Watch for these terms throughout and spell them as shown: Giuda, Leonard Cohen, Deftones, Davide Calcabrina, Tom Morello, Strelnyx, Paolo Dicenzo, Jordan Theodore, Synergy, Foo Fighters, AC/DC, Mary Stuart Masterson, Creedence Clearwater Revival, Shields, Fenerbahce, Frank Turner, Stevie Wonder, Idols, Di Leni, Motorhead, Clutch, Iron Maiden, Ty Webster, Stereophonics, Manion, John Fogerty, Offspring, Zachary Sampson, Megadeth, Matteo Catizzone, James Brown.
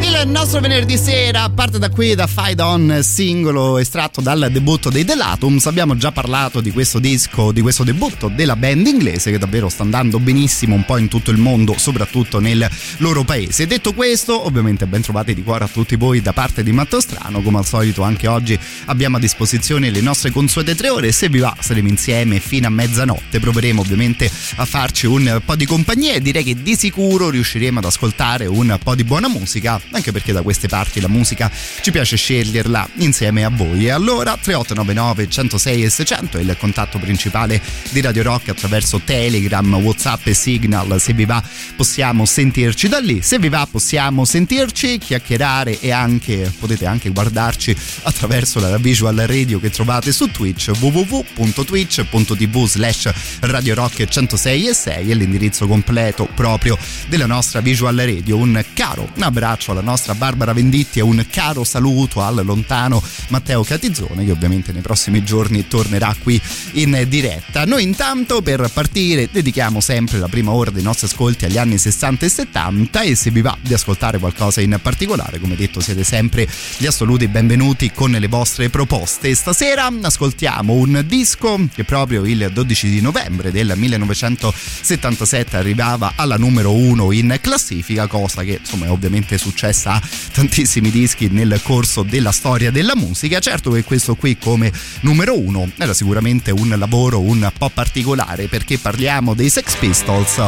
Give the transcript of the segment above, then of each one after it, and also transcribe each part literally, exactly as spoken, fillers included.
Il nostro venerdì sera parte da qui, da Fight On, singolo estratto dal debutto dei The Latums. Abbiamo già parlato di questo disco, di questo debutto della band inglese, che davvero sta andando benissimo un po' in tutto il mondo, soprattutto nel loro paese. Detto questo, ovviamente ben trovati di cuore a tutti voi da parte di Matteo Strano. Come al solito anche oggi abbiamo a disposizione le nostre consuete tre ore. Se vi va saremo insieme fino a mezzanotte, proveremo ovviamente a farci un po' di compagnia e direi che di sicuro riusciremo ad ascoltare un po' di buona musica, anche perché da queste parti la musica ci piace sceglierla insieme a voi. E allora tre otto nove nove centosei e seicento è il contatto principale di Radio Rock attraverso Telegram, WhatsApp e Signal. Se vi va possiamo sentirci da lì, se vi va possiamo sentirci, chiacchierare e anche potete anche guardarci attraverso la visual radio che trovate su Twitch, www punto twitch punto tv slash radio rock centosei e sei, è l'indirizzo completo proprio della nostra visual radio. Un caro abbraccio alla nostra Barbara Venditti e un caro saluto al lontano Matteo Catizzone, che ovviamente nei prossimi giorni tornerà qui in diretta. Noi intanto per partire dedichiamo sempre la prima ora dei nostri ascolti agli anni sessanta e settanta, e se vi va di ascoltare qualcosa in particolare, come detto siete sempre gli assoluti benvenuti con le vostre proposte. Stasera ascoltiamo un disco che proprio il dodici di novembre del millenovecentosettantasette arrivava alla numero uno in classifica, cosa che insomma è ovviamente successa a tantissimi dischi nel corso della storia della musica. Certo che questo qui come numero uno era sicuramente un lavoro un po' particolare, perché parliamo dei Sex Pistols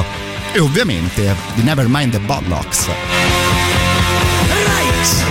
e ovviamente di Never Mind the Bollocks. Right.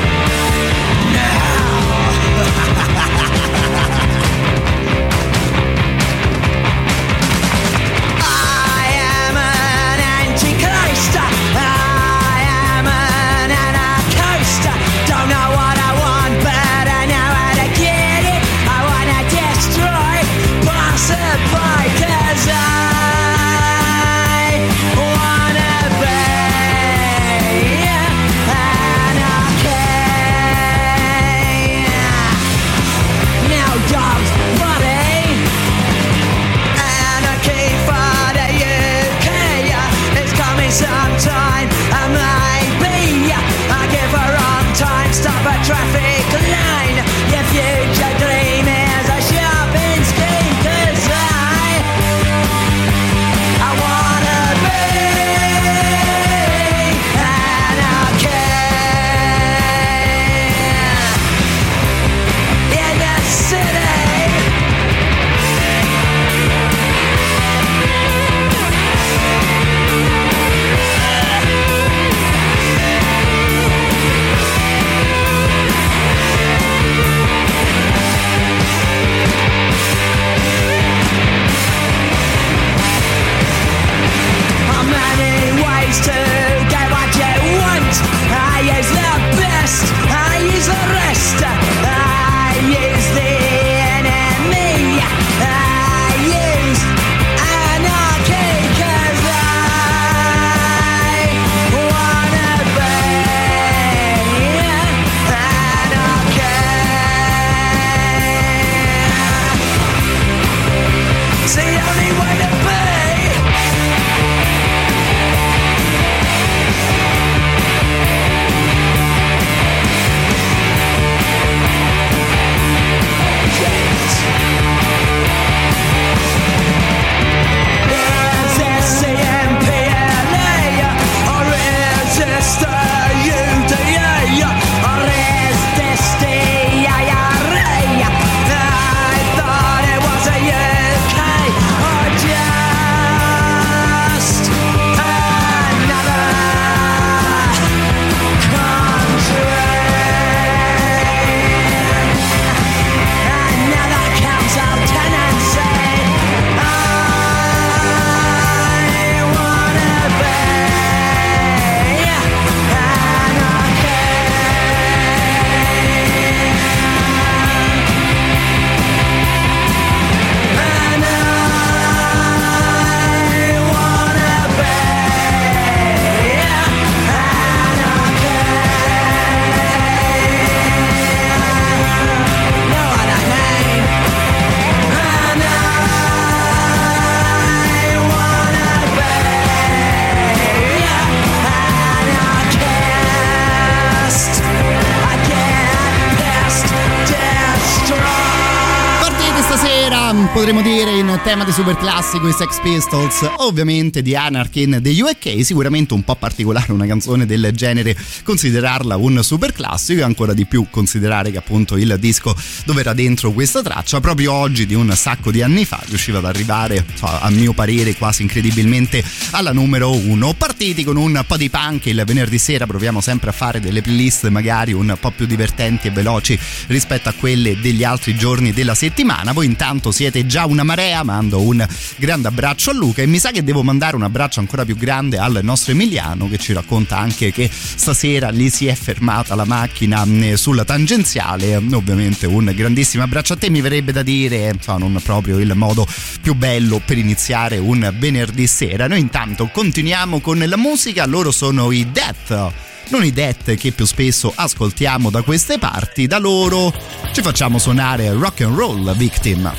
potremmo dire in tema di super classico i Sex Pistols, ovviamente di Anarchy in the U K, sicuramente un po' particolare una canzone del genere considerarla un super classico, e ancora di più considerare che appunto il disco dove era dentro questa traccia proprio oggi di un sacco di anni fa riusciva ad arrivare, cioè, a mio parere quasi incredibilmente alla numero uno. Partiti con un po' di punk il venerdì sera, proviamo sempre a fare delle playlist magari un po' più divertenti e veloci rispetto a quelle degli altri giorni della settimana. Voi intanto siete già una marea, mando un grande abbraccio a Luca, e mi sa che devo mandare un abbraccio ancora più grande al nostro Emiliano, che ci racconta anche che stasera gli si è fermata la macchina sulla tangenziale. Ovviamente un grandissimo abbraccio a te, mi verrebbe da dire, insomma, non proprio il modo più bello per iniziare un venerdì sera. Noi intanto continuiamo con la musica, loro sono i Death, non i Death che più spesso ascoltiamo da queste parti. Da loro ci facciamo suonare Rock and Roll Victim.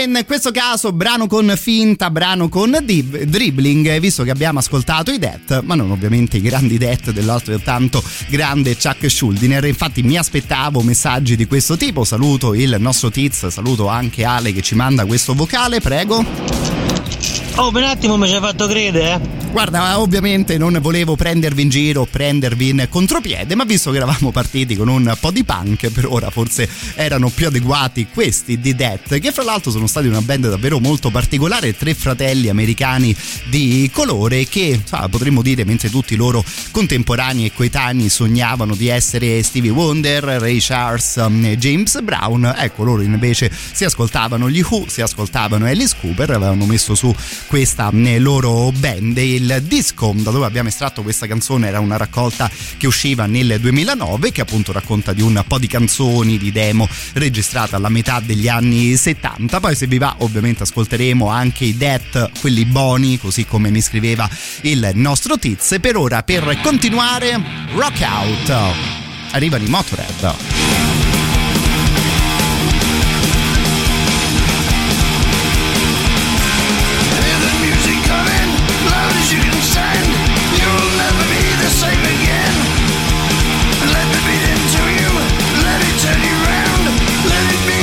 In questo caso brano con finta, brano con dib- dribbling, visto che abbiamo ascoltato i Death, ma non ovviamente i grandi Death dell'altro tanto grande Chuck Schuldiner. Infatti mi aspettavo messaggi di questo tipo. Saluto il nostro Tiz, saluto anche Ale che ci manda questo vocale, prego. Oh, per un attimo mi ci hai fatto credere, eh. Guarda, ovviamente non volevo prendervi in giro, prendervi in contropiede, ma visto che eravamo partiti con un po' di punk, per ora forse erano più adeguati questi di Death, che fra l'altro sono stati una band davvero molto particolare, tre fratelli americani di colore che, cioè, potremmo dire, mentre tutti i loro contemporanei e coetanei sognavano di essere Stevie Wonder, Ray Charles, James Brown, ecco, loro invece si ascoltavano gli Who, si ascoltavano Alice Cooper, avevano messo su questa loro band. Il disco da dove abbiamo estratto questa canzone era una raccolta che usciva nel duemilanove, che appunto racconta di un po' di canzoni, di demo registrata alla metà degli anni settanta. Poi se vi va ovviamente ascolteremo anche i Death, quelli buoni, così come mi scriveva il nostro Tiz. Per ora, per continuare, Rock Out, arrivano i Motorhead. Let it be.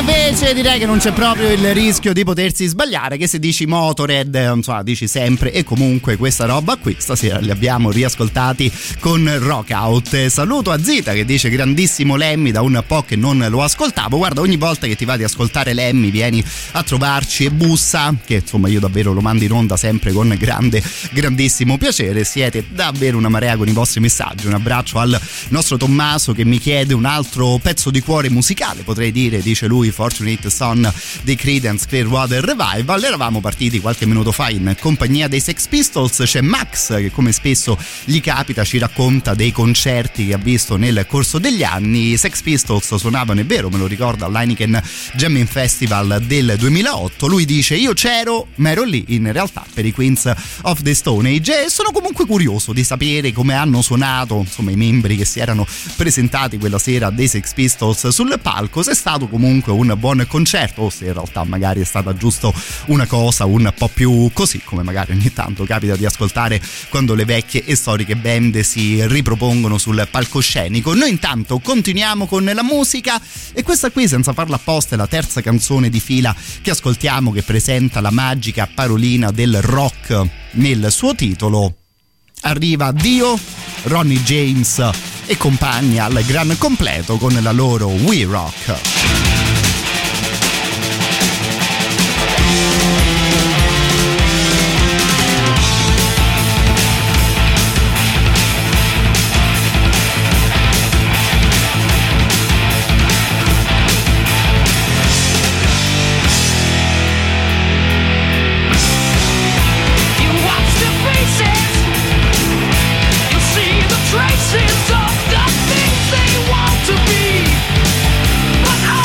invece direi che non c'è proprio il rischio di potersi sbagliare, che se dici Motorhead, non so, dici sempre e comunque questa roba qui. Stasera li abbiamo riascoltati con Rock Out. Saluto a Zita che dice grandissimo Lemmy, da un po' che non lo ascoltavo. Guarda, ogni volta che ti va di ascoltare Lemmy vieni a trovarci e bussa, che insomma io davvero lo mando in onda sempre con grande, grandissimo piacere. Siete davvero una marea con i vostri messaggi. Un abbraccio al nostro Tommaso che mi chiede un altro pezzo di cuore musicale, potrei dire, dice lui, Fortunate Son di Creedence Clearwater Revival. Eravamo partiti qualche minuto fa in compagnia dei Sex Pistols. C'è Max che, come spesso gli capita, ci racconta dei concerti che ha visto nel corso degli anni. I Sex Pistols suonavano, è vero, me lo ricordo, all'Heineken Jamming Festival del duemilaotto. Lui dice io c'ero, ma ero lì in realtà per i Queens of the Stone Age, e sono comunque curioso di sapere come hanno suonato, insomma, i membri che si erano presentati quella sera dei Sex Pistols sul palco, se è stato comunque un buon concerto o se in realtà magari è stata giusto una cosa un po' più così, come magari ogni tanto capita di ascoltare quando le vecchie e storiche band si ripropongono sul palcoscenico. Noi intanto continuiamo con la musica e questa qui, senza farla apposta, è la terza canzone di fila che ascoltiamo che presenta la magica parolina del rock nel suo titolo. Arriva Dio, Ronnie James e compagni al gran completo con la loro We Rock. Traces of the things they want to be, but I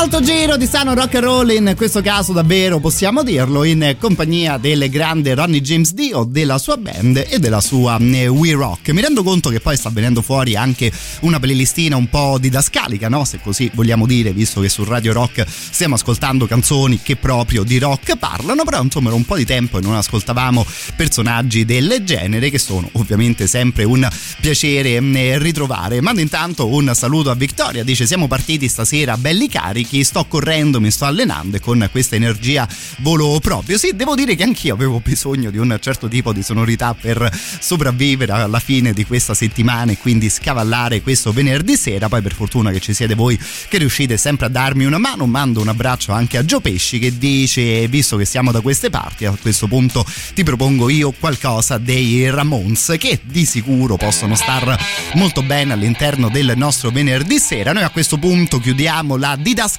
Alto giro di sano rock and roll, in questo caso davvero possiamo dirlo, in compagnia del grande Ronnie James Dio, della sua band e della sua We Rock. Mi rendo conto che poi sta venendo fuori anche una playlistina un po' didascalica, no? Se così vogliamo dire, visto che su Radio Rock stiamo ascoltando canzoni che proprio di rock parlano, però insomma era un po' di tempo e non ascoltavamo personaggi del genere, che sono ovviamente sempre un piacere ritrovare. Mando intanto un saluto a Vittoria, dice: siamo partiti stasera belli carichi, che sto correndo, mi sto allenando e con questa energia volo proprio. Sì, devo dire che anch'io avevo bisogno di un certo tipo di sonorità per sopravvivere alla fine di questa settimana e quindi scavallare questo venerdì sera. Poi per fortuna che ci siete voi che riuscite sempre a darmi una mano. Mando un abbraccio anche a Gio Pesci, che dice: visto che siamo da queste parti, a questo punto ti propongo io qualcosa dei Ramones, che di sicuro possono star molto bene all'interno del nostro venerdì sera. Noi a questo punto chiudiamo la didascalia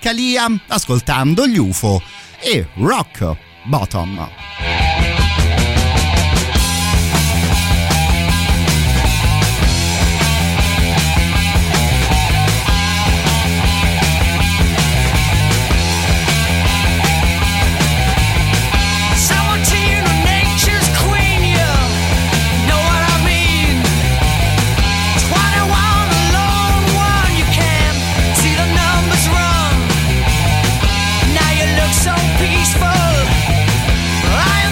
ascoltando gli U F O e Rock Bottom. Peaceful. I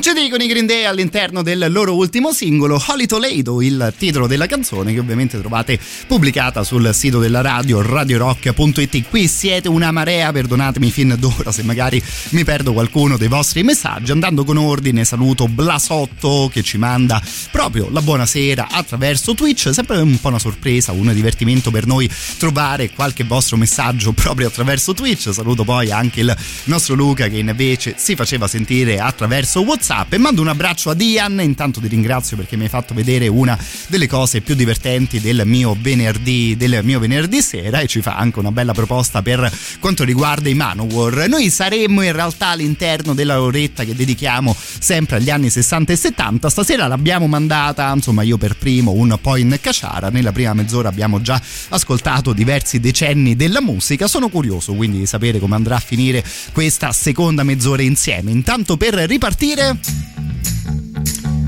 Ci dicono i Green Day all'interno del loro ultimo singolo Holy Toledo, il titolo della canzone, che ovviamente trovate pubblicata sul sito della radio, radio rock punto it. Qui siete una marea, perdonatemi fin d'ora se magari mi perdo qualcuno dei vostri messaggi. Andando con ordine, saluto Blasotto che ci manda proprio la buonasera attraverso Twitch. Sempre un po' una sorpresa, un divertimento per noi trovare qualche vostro messaggio proprio attraverso Twitch. Saluto poi anche il nostro Luca che invece si faceva sentire attraverso WhatsApp, e mando un abbraccio a Dian. Intanto ti ringrazio perché mi hai fatto vedere una delle cose più divertenti del mio venerdì del mio venerdì sera, e ci fa anche una bella proposta per quanto riguarda i Manowar. Noi saremmo in realtà all'interno della oretta che dedichiamo sempre agli anni sessanta e settanta. Stasera l'abbiamo mandata, insomma, io per primo, un po' in caciara. Nella prima mezz'ora abbiamo già ascoltato diversi decenni della musica. Sono curioso quindi di sapere come andrà a finire questa seconda mezz'ora insieme. Intanto, per ripartire,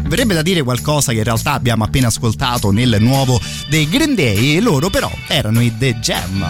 verrebbe da dire qualcosa che in realtà abbiamo appena ascoltato nel nuovo dei Green Day, e loro però erano i The Jam.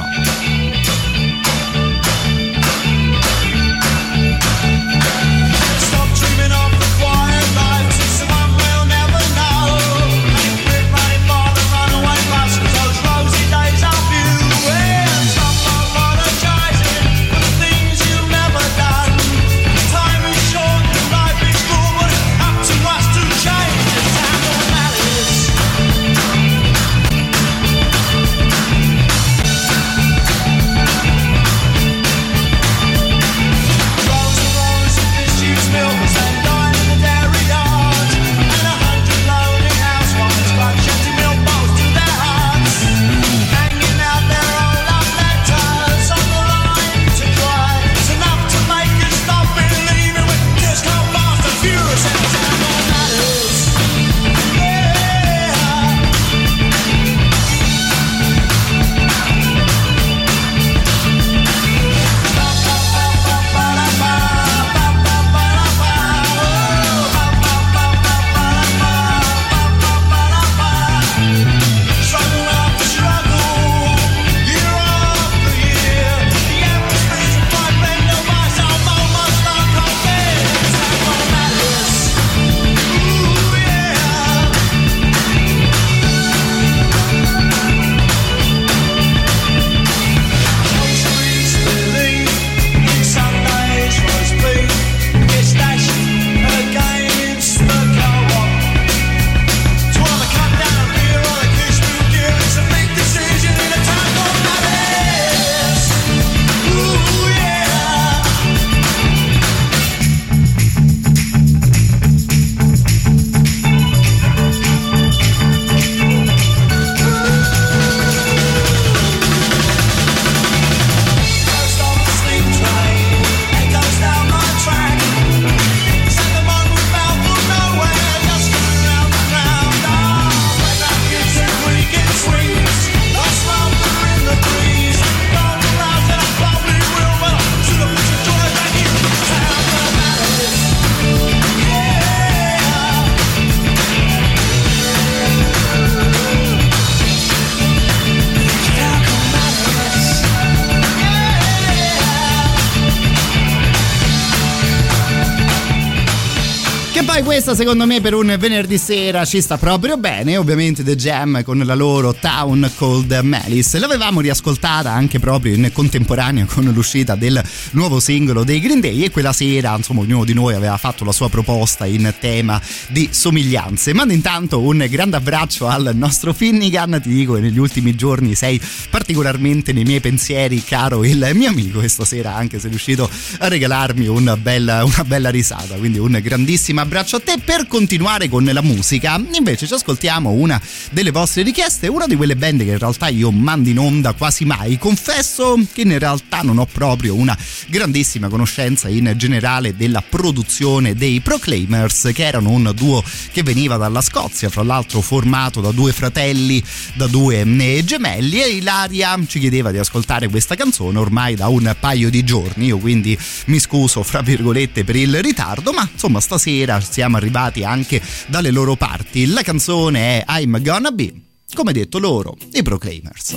Questa secondo me per un venerdì sera ci sta proprio bene. Ovviamente The Jam con la loro Town Called Malice. L'avevamo riascoltata anche proprio in contemporanea con l'uscita del nuovo singolo dei Green Day, e quella sera insomma ognuno di noi aveva fatto la sua proposta in tema di somiglianze. Mando intanto un grande abbraccio al nostro Finnegan. Ti dico che negli ultimi giorni sei particolarmente nei miei pensieri, caro il mio amico, e stasera anche sei riuscito a regalarmi una bella, una bella risata, quindi un grandissimo abbraccio a te. Per continuare con la musica invece ci ascoltiamo una delle vostre richieste, una di quelle band che in realtà io mando in onda quasi mai. Confesso che in realtà non ho proprio una grandissima conoscenza in generale della produzione dei Proclaimers, che erano un duo che veniva dalla Scozia, fra l'altro formato da due fratelli, da due gemelli, e Ilaria ci chiedeva di ascoltare questa canzone ormai da un paio di giorni. Io quindi mi scuso fra virgolette per il ritardo, ma insomma stasera siamo arrivati anche dalle loro parti. La canzone è I'm Gonna Be, come detto loro, i Proclaimers.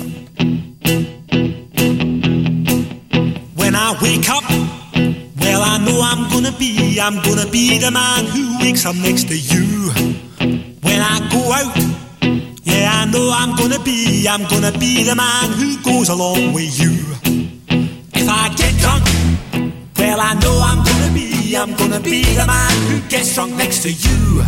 When I wake up, well I I know I'm gonna be, I'm gonna be the man who wakes up next to you when I go out. Yeah, I know I'm gonna be, I'm gonna be the man who goes along with you. If I get drunk, well I know I'm gonna be, I'm gonna be the man who gets drunk next to you.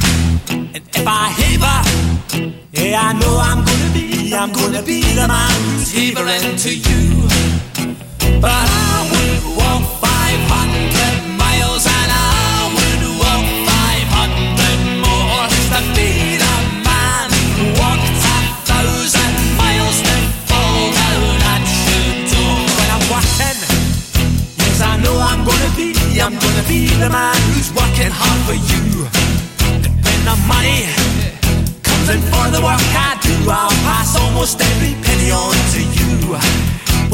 And if I haver, yeah I know I'm gonna be, I'm gonna be the man who's havering to you. But I would walk five hundred miles and I would walk five hundred more to be the man who walked a thousand miles to fall down at your door. When I'm working, yes I know I'm gonna be, I'm gonna be the man who's working hard for you. And when the money comes in for the work I do, I'll pass almost every penny on to you.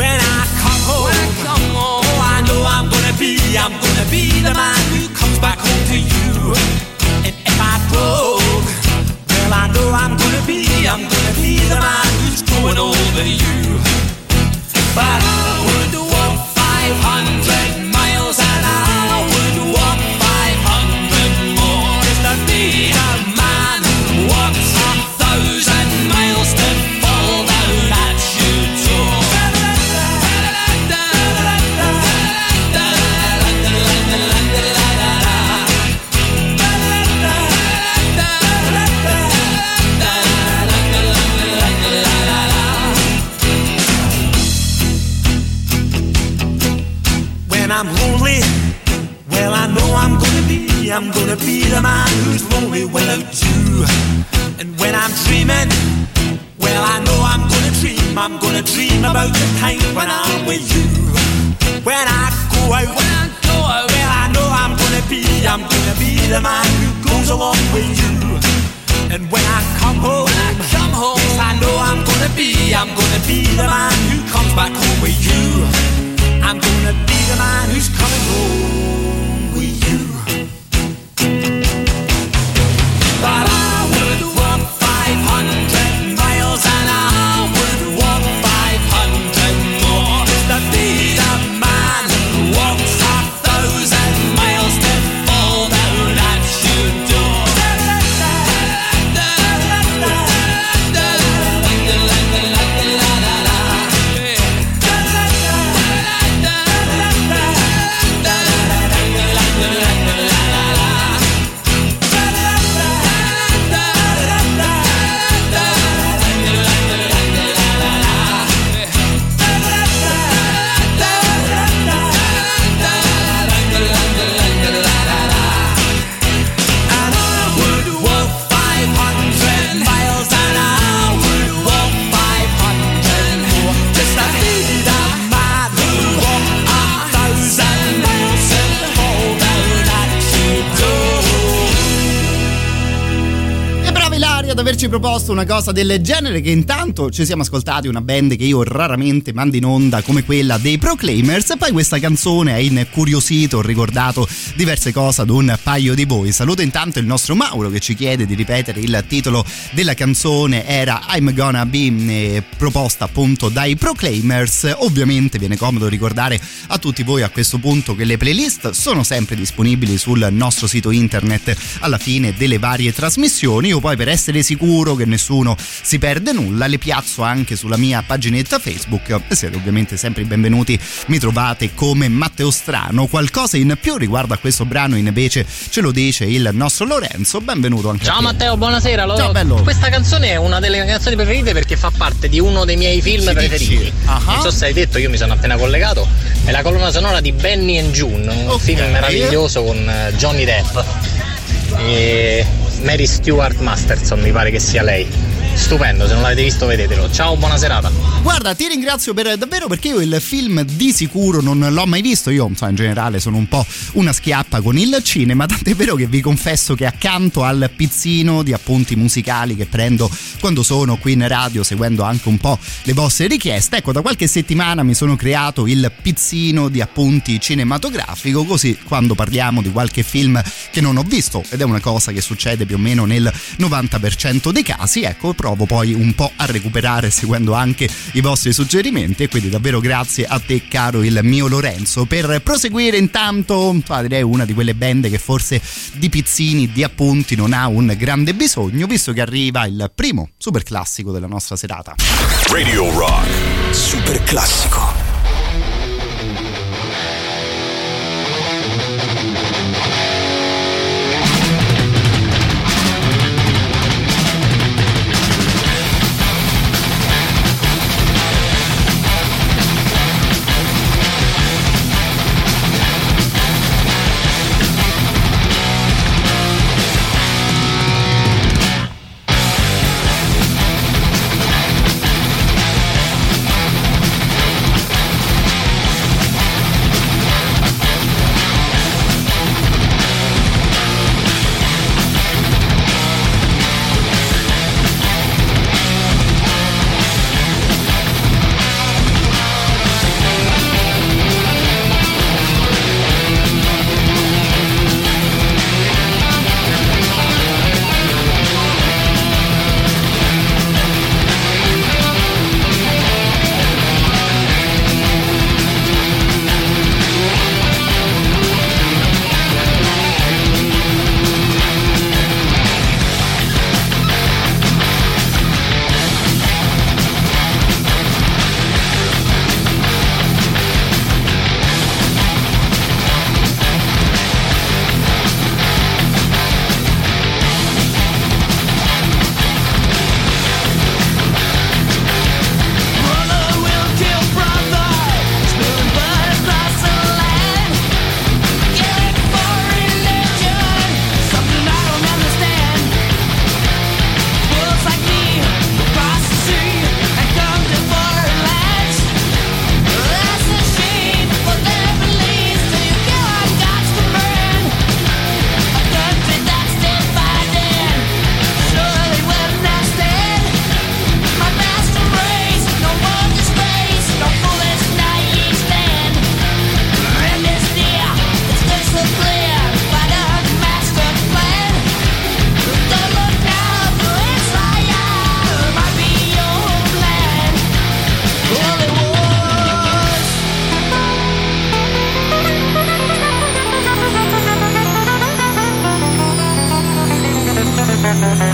When I come home, when I come home, oh, I know I'm gonna be, I'm gonna be the man who comes back home to you. And if I broke, well, I know I'm gonna be, I'm gonna be the man who's growing over you. But I would walk five hundred miles and I would walk five hundred more just to be a man who walks a thousand miles to fall down at your door. I'm lonely, well I know I'm gonna be, I'm gonna be the man who's lonely without you. And when I'm dreaming, well I know I'm gonna dream, I'm gonna dream about the time when I'm with you. When I go out, when I go out, well I know I'm gonna be, I'm gonna be the man who goes along with you. And when I come home, when I come home, yes, I know I'm gonna be, I'm gonna be the man who comes back home with you. I'm gonna be the man who's coming home with you. But I would walk five hundred miles and I would walk five hundred more to be the man who walks a thousand miles to fall down at your door. Averci proposto una cosa del genere, che intanto ci siamo ascoltati una band che io raramente mando in onda come quella dei Proclaimers, poi questa canzone ha incuriosito, ho ricordato diverse cose ad un paio di voi. Saluto intanto il nostro Mauro che ci chiede di ripetere il titolo della canzone, era I'm Gonna Be, proposta appunto dai Proclaimers. Ovviamente viene comodo ricordare a tutti voi a questo punto che le playlist sono sempre disponibili sul nostro sito internet alla fine delle varie trasmissioni. Io poi, per essere sicuro che nessuno si perde nulla, le piazzo anche sulla mia paginetta Facebook. Siete ovviamente sempre i benvenuti, mi trovate come Matteo Strano. Qualcosa in più riguardo a questo brano invece ce lo dice il nostro Lorenzo, benvenuto anche ciao a te. Matteo, buonasera. Allora, ciao bello. Questa canzone è una delle canzoni preferite perché fa parte di uno dei miei film si preferiti. Uh-huh. Non so se hai detto, io mi sono appena collegato, è la colonna sonora di Benny and June, un okay. film meraviglioso con Johnny Depp e Mary Stuart Masterson, mi pare che sia lei. Stupendo, se non l'avete visto vedetelo. Ciao, buona serata. Guarda, ti ringrazio per davvero, perché io il film di sicuro non l'ho mai visto. Io insomma, in generale sono un po' una schiappa con il cinema, tant'è vero che vi confesso che accanto al pizzino di appunti musicali che prendo quando sono qui in radio, seguendo anche un po' le vostre richieste, ecco, da qualche settimana mi sono creato il pizzino di appunti cinematografico, così quando parliamo di qualche film che non ho visto, ed è una cosa che succede più o meno nel novanta per cento dei casi, ecco, proprio provo poi un po' a recuperare seguendo anche i vostri suggerimenti, e quindi davvero grazie a te caro il mio Lorenzo. Per proseguire intanto direi una di quelle band che forse di pizzini, di appunti non ha un grande bisogno, visto che arriva il primo super classico della nostra serata. Radio Rock Super Classico. We'll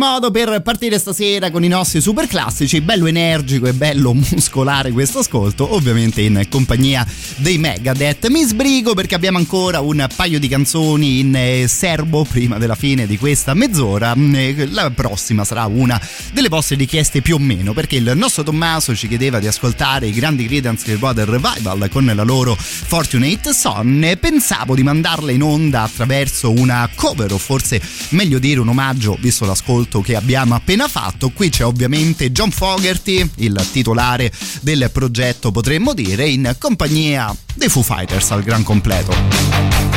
modo per partire stasera con i nostri super classici, bello energico e bello muscolare questo ascolto, ovviamente in compagnia dei Megadeth. Mi sbrigo perché abbiamo ancora un paio di canzoni in serbo prima della fine di questa mezz'ora. La prossima sarà una delle vostre richieste più o meno, perché il nostro Tommaso ci chiedeva di ascoltare i grandi Creedence Clearwater Revival con la loro Fortunate Son. Pensavo di mandarla in onda attraverso una cover, o forse meglio dire un omaggio, visto l'ascolto che abbiamo appena fatto. Qui c'è ovviamente John Fogerty, il titolare del progetto potremmo dire, in compagnia dei Foo Fighters al gran completo.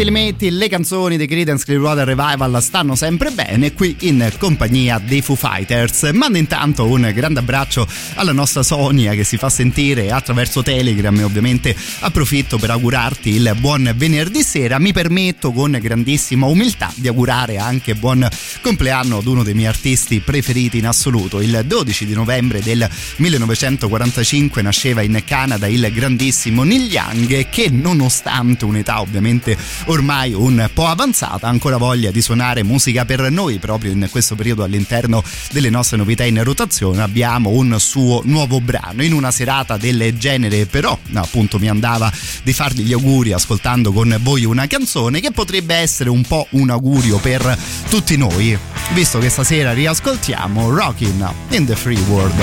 Le metti, le canzoni dei Creedence Clearwater Revival stanno sempre bene qui in compagnia dei Foo Fighters. Mando intanto un grande abbraccio alla nostra Sonia che si fa sentire attraverso Telegram, e ovviamente approfitto per augurarti il buon venerdì sera. Mi permetto con grandissima umiltà di augurare anche buon compleanno ad uno dei miei artisti preferiti in assoluto. Il dodici di novembre del millenovecentoquarantacinque nasceva in Canada il grandissimo Neil Young, che nonostante un'età ovviamente ormai un po' avanzata ha ancora voglia di suonare musica per noi. Proprio in questo periodo, all'interno delle nostre novità in rotazione, abbiamo un suo nuovo brano. In una serata del genere però, appunto, mi andava di fargli gli auguri ascoltando con voi una canzone che potrebbe essere un po' un augurio per tutti noi, visto che stasera riascoltiamo Rockin' in the Free World.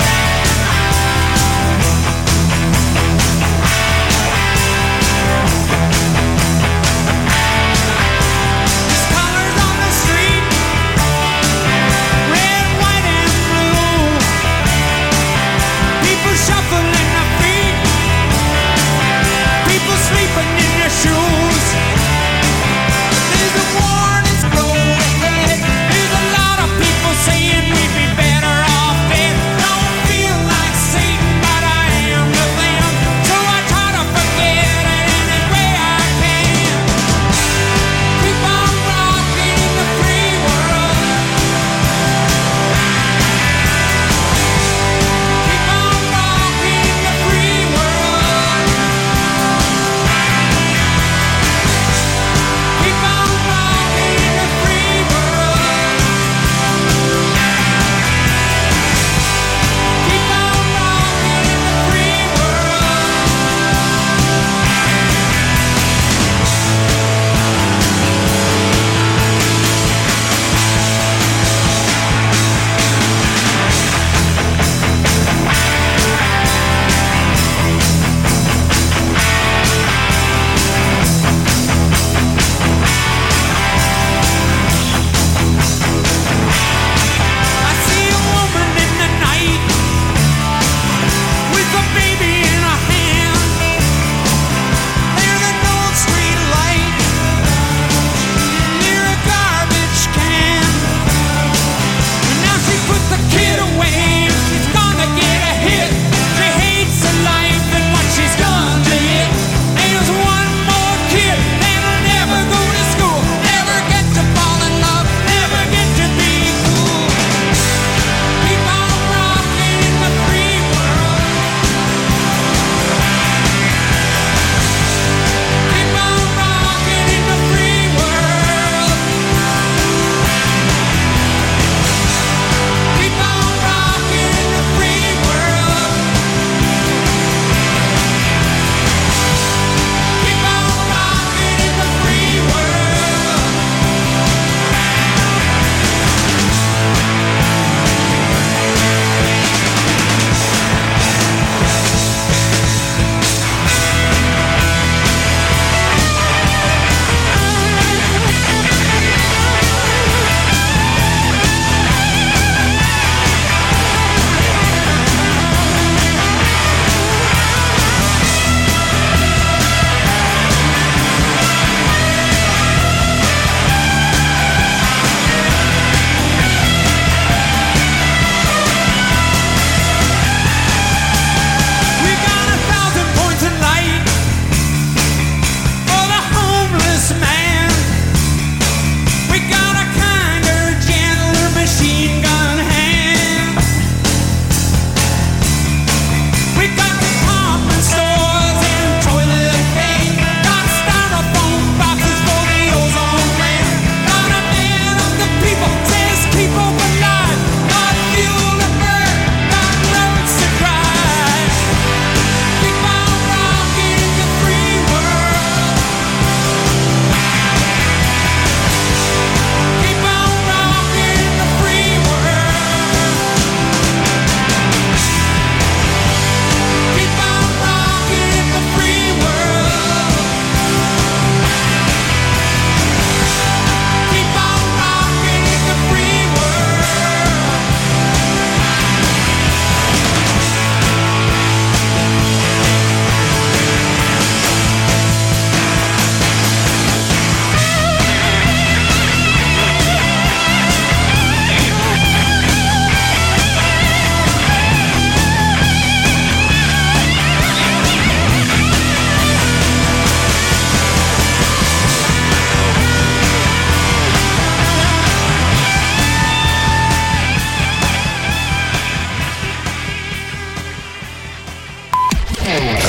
It's time.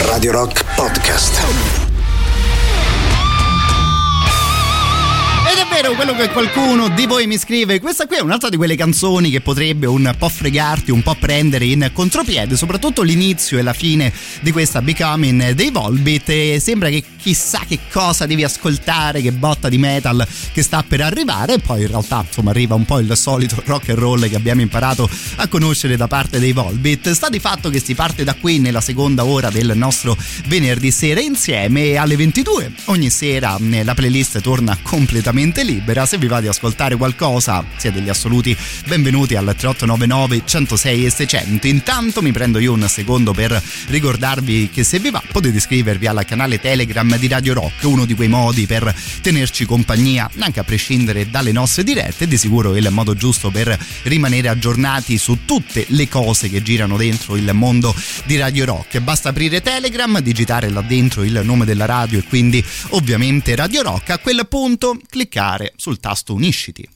Radio Rock Podcast. Ed è vero quello che qualcuno di voi mi scrive, questa qui è un'altra di quelle canzoni che potrebbe un po' fregarti, un po' prendere in contropiede, soprattutto l'inizio e la fine di questa Becoming dei Volbeat, e sembra che chissà che cosa devi ascoltare, che botta di metal che sta per arrivare, e poi in realtà insomma arriva un po' il solito rock and roll che abbiamo imparato a conoscere da parte dei Volbeat. Sta di fatto che si parte da qui nella seconda ora del nostro venerdì sera insieme alle ventidue. Ogni sera la playlist torna completamente libera, se vi va di ascoltare qualcosa siete gli assoluti benvenuti al tre otto nove nove, centosei e seicento. Intanto mi prendo io un secondo per ricordarvi che se vi va potete iscrivervi al canale Telegram di Radio Rock, uno di quei modi per tenerci compagnia anche a prescindere dalle nostre dirette, di sicuro è il modo giusto per rimanere aggiornati su tutte le cose che girano dentro il mondo di Radio Rock. Basta aprire Telegram, digitare là dentro il nome della radio e quindi ovviamente Radio Rock, a quel punto cliccare sul tasto unisciti.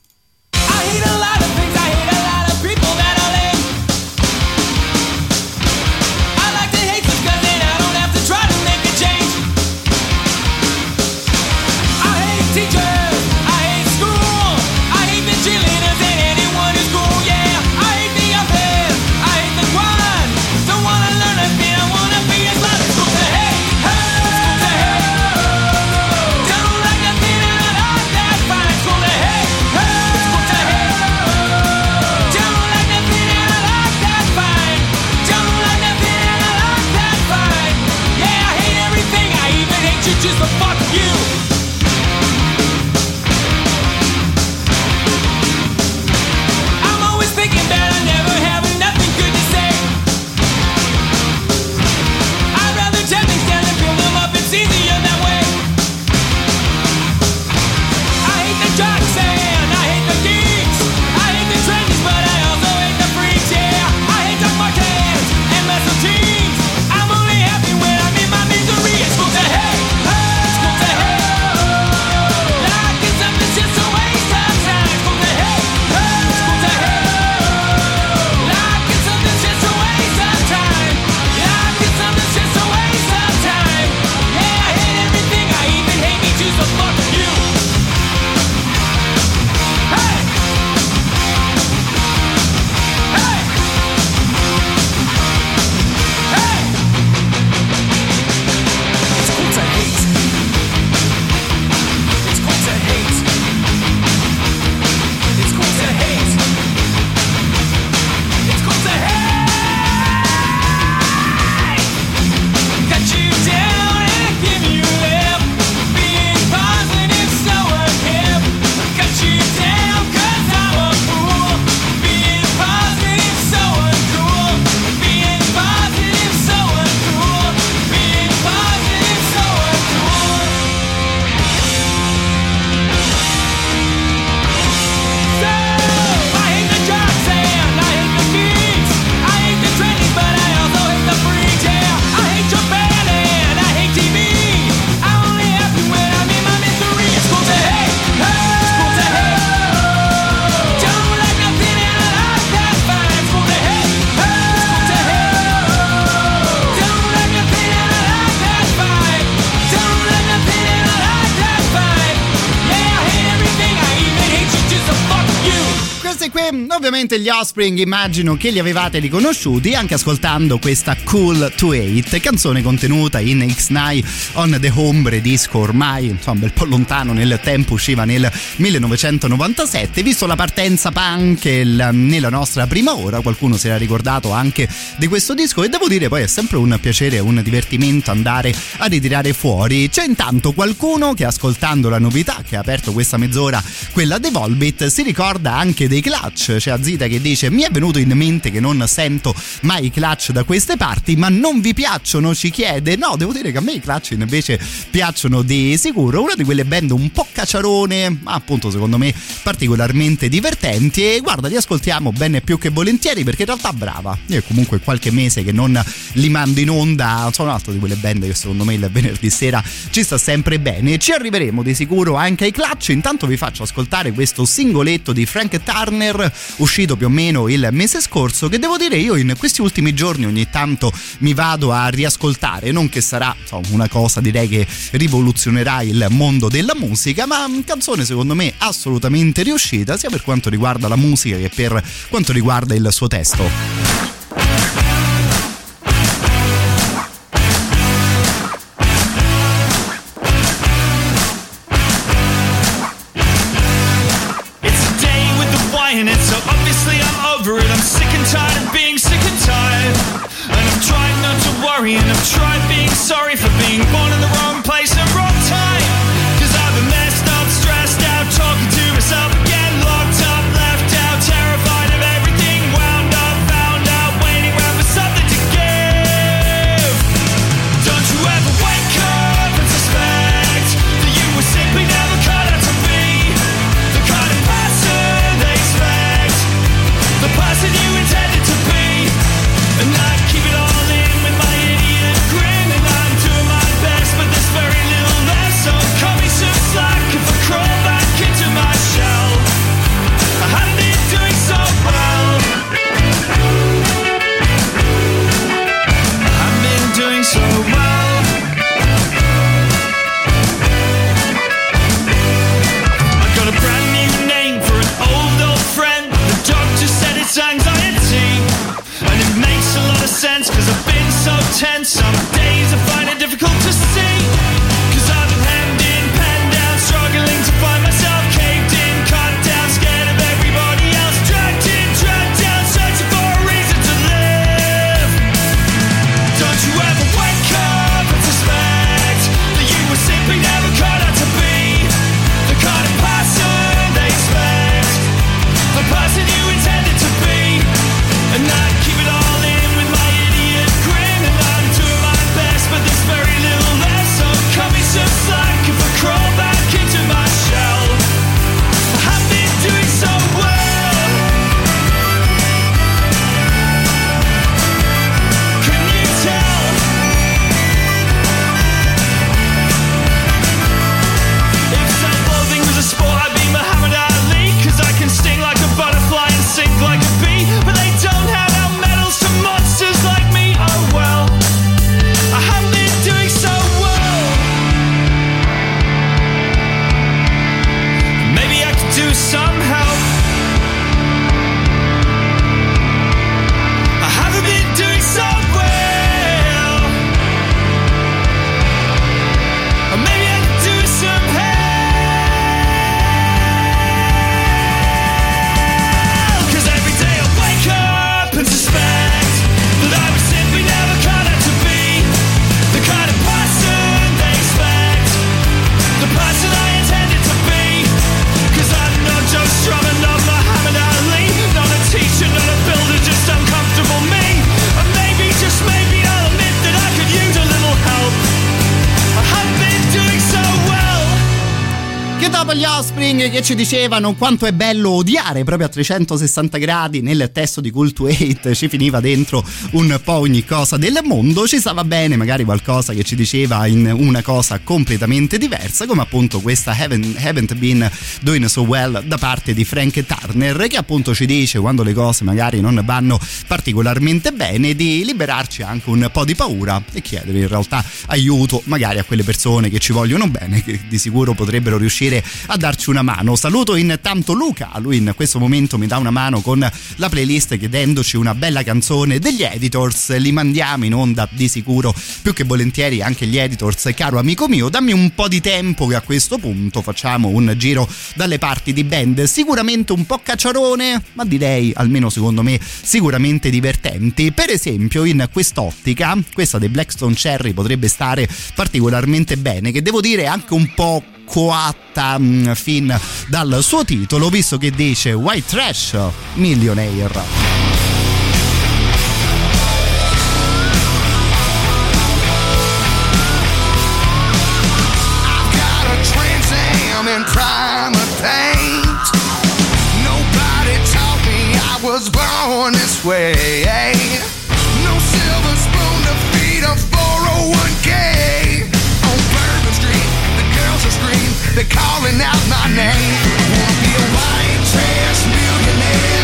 Gli Offspring immagino che li avevate riconosciuti anche ascoltando questa Cool to Hate, canzone contenuta in X nove on the Hombre Disco, ormai insomma un bel po' lontano nel tempo, usciva nel millenovecentonovantasette. Visto la partenza punk nella nostra prima ora, qualcuno si era ricordato anche di questo disco e devo dire poi è sempre un piacere, un divertimento andare a ritirare fuori. C'è intanto qualcuno che ascoltando la novità che ha aperto questa mezz'ora, quella dei Volbeat, si ricorda anche dei Clutch. C'è Azita che dice: mi è venuto in mente che non sento mai i Clutch da queste parti, ma non vi piacciono? Ci chiede. No, devo dire che a me i Clutch invece piacciono di sicuro, una di quelle band un po' cacciarone ma appunto secondo me particolarmente divertenti, e guarda li ascoltiamo bene più che volentieri perché in realtà brava, io è comunque qualche mese che non li mando in onda, sono un'altra di quelle band che secondo me il venerdì sera ci sta sempre bene. Ci arriveremo di sicuro anche ai Clutch, intanto vi faccio ascoltare questo singoletto di Frank Turner Terror, uscito più o meno il mese scorso, che devo dire io in questi ultimi giorni ogni tanto mi vado a riascoltare. Non che sarà, insomma, una cosa direi che rivoluzionerà il mondo della musica, ma canzone secondo me assolutamente riuscita, sia per quanto riguarda la musica che per quanto riguarda il suo testo. Che ci dicevano quanto è bello odiare proprio a trecentosessanta gradi. Nel testo di Cool to Hate ci finiva dentro un po' ogni cosa del mondo, ci stava bene magari qualcosa che ci diceva in una cosa completamente diversa, come appunto questa haven't, haven't Been Doing So Well da parte di Frank Turner, che appunto ci dice, quando le cose magari non vanno particolarmente bene, di liberarci anche un po' di paura e chiedere in realtà aiuto magari a quelle persone che ci vogliono bene, che di sicuro potrebbero riuscire a darci una mano. Saluto intanto Luca, lui in questo momento mi dà una mano con la playlist chiedendoci una bella canzone degli Editors, li mandiamo in onda di sicuro più che volentieri anche gli Editors. Caro amico mio, dammi un po' di tempo che a questo punto facciamo un giro dalle parti di band sicuramente un po' cacciarone, ma direi, almeno secondo me, sicuramente divertenti. Per esempio in quest'ottica questa dei Black Stone Cherry potrebbe stare particolarmente bene, che devo dire è anche un po' coatta mh, fin dal suo titolo, visto che dice White Trash Millionaire. They're calling out my name. Wanna be a white trash millionaire.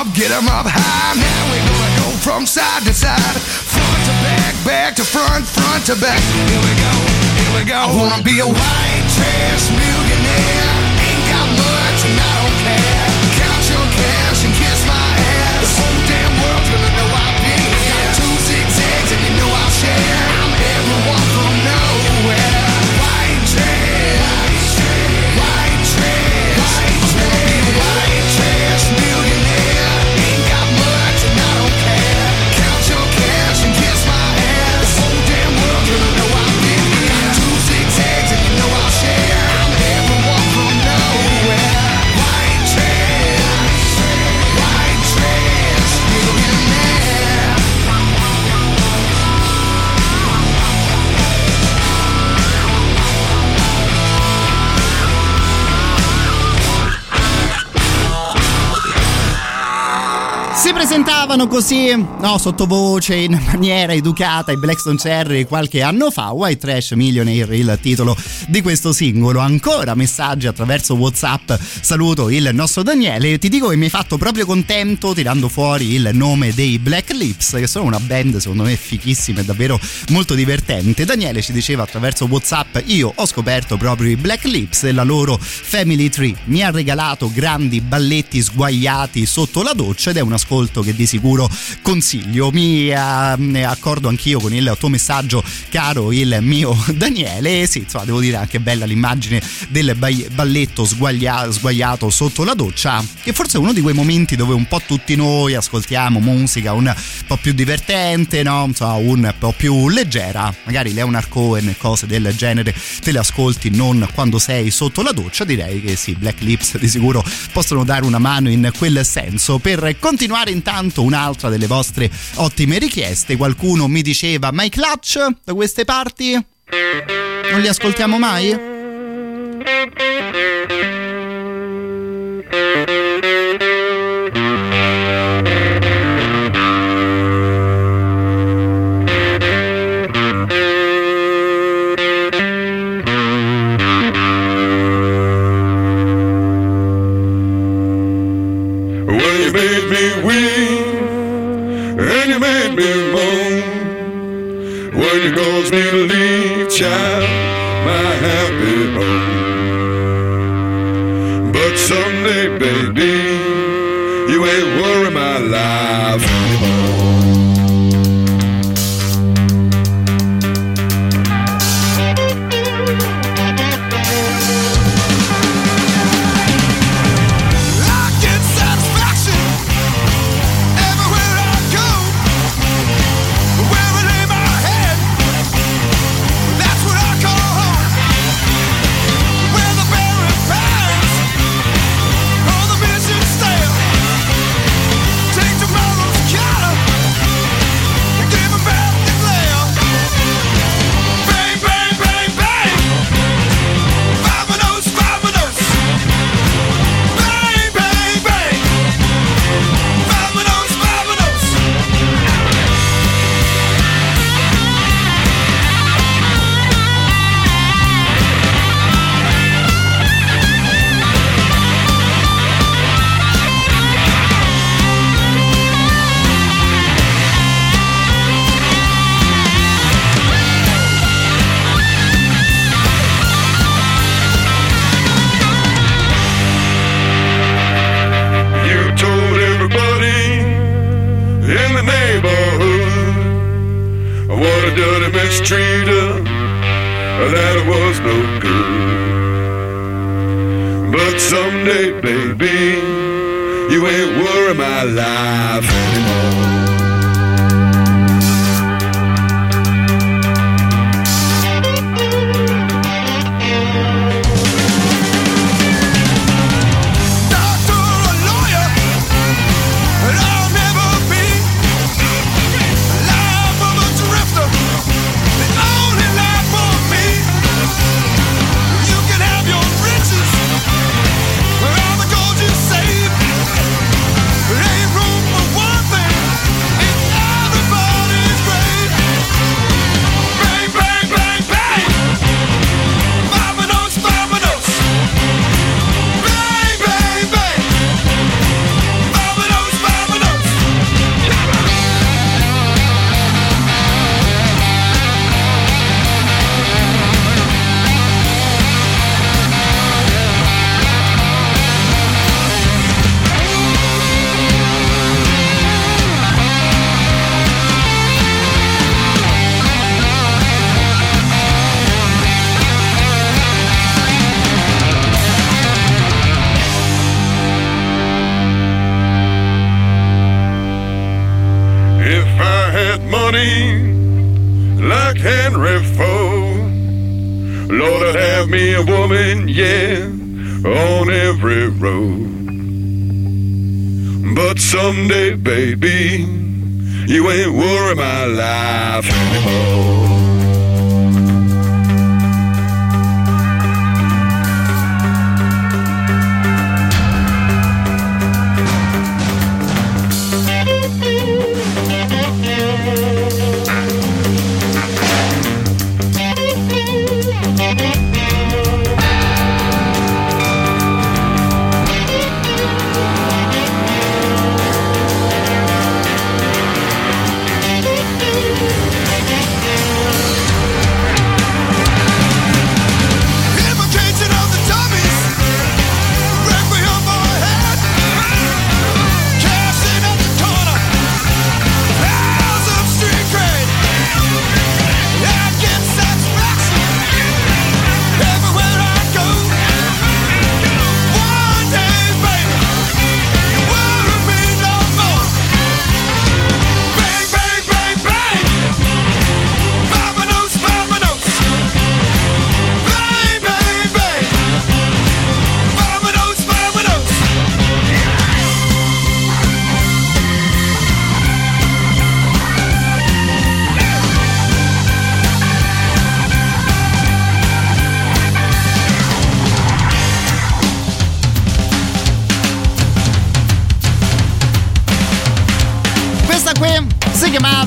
up, get 'em up high. Now we're gonna go from side to side, front to back, back to front, front to back. Here we go, here we go. I wanna be a white trash millionaire. Ain't got much and I don't care. Count your cash and kiss my ass. The whole damn world's gonna know I've been here. Got two zigzags and you know I'll share. I'm everyone from nowhere. White trash. Si presentavano così, no, sottovoce, in maniera educata, i Black Stone Cherry qualche anno fa. White Trash Millionaire il titolo di questo singolo. Ancora messaggi attraverso WhatsApp, saluto il nostro Daniele. Ti dico che mi hai fatto proprio contento tirando fuori il nome dei Black Lips, che sono una band secondo me fichissima e davvero molto divertente. Daniele ci diceva attraverso WhatsApp: io ho scoperto proprio i Black Lips e la loro Family Tree mi ha regalato grandi balletti sguaiati sotto la doccia ed è una scuola che di sicuro consiglio. Mi eh, accordo anch'io con il tuo messaggio, caro il mio Daniele. Sì, insomma, devo dire anche bella l'immagine del balletto sguaglia, sguaiato sotto la doccia, che forse è uno di quei momenti dove un po' tutti noi ascoltiamo musica un po' più divertente, no? Insomma, un po' più leggera. Magari Leonard Cohen e cose del genere te le ascolti non quando sei sotto la doccia. Direi che sì, Black Lips di sicuro possono dare una mano in quel senso. Per continuare intanto un'altra delle vostre ottime richieste, qualcuno mi diceva: ma i Clutch da queste parti non li ascoltiamo mai? Child, my happy home. But someday, baby, you ain't worry my life anymore. I get satisfaction everywhere I go. Where I lay my head, treat her, that was no good. But someday, baby, you ain't worry my life anymore. drive me a woman, yeah, on every road. But someday, baby, you ain't worry my life anymore.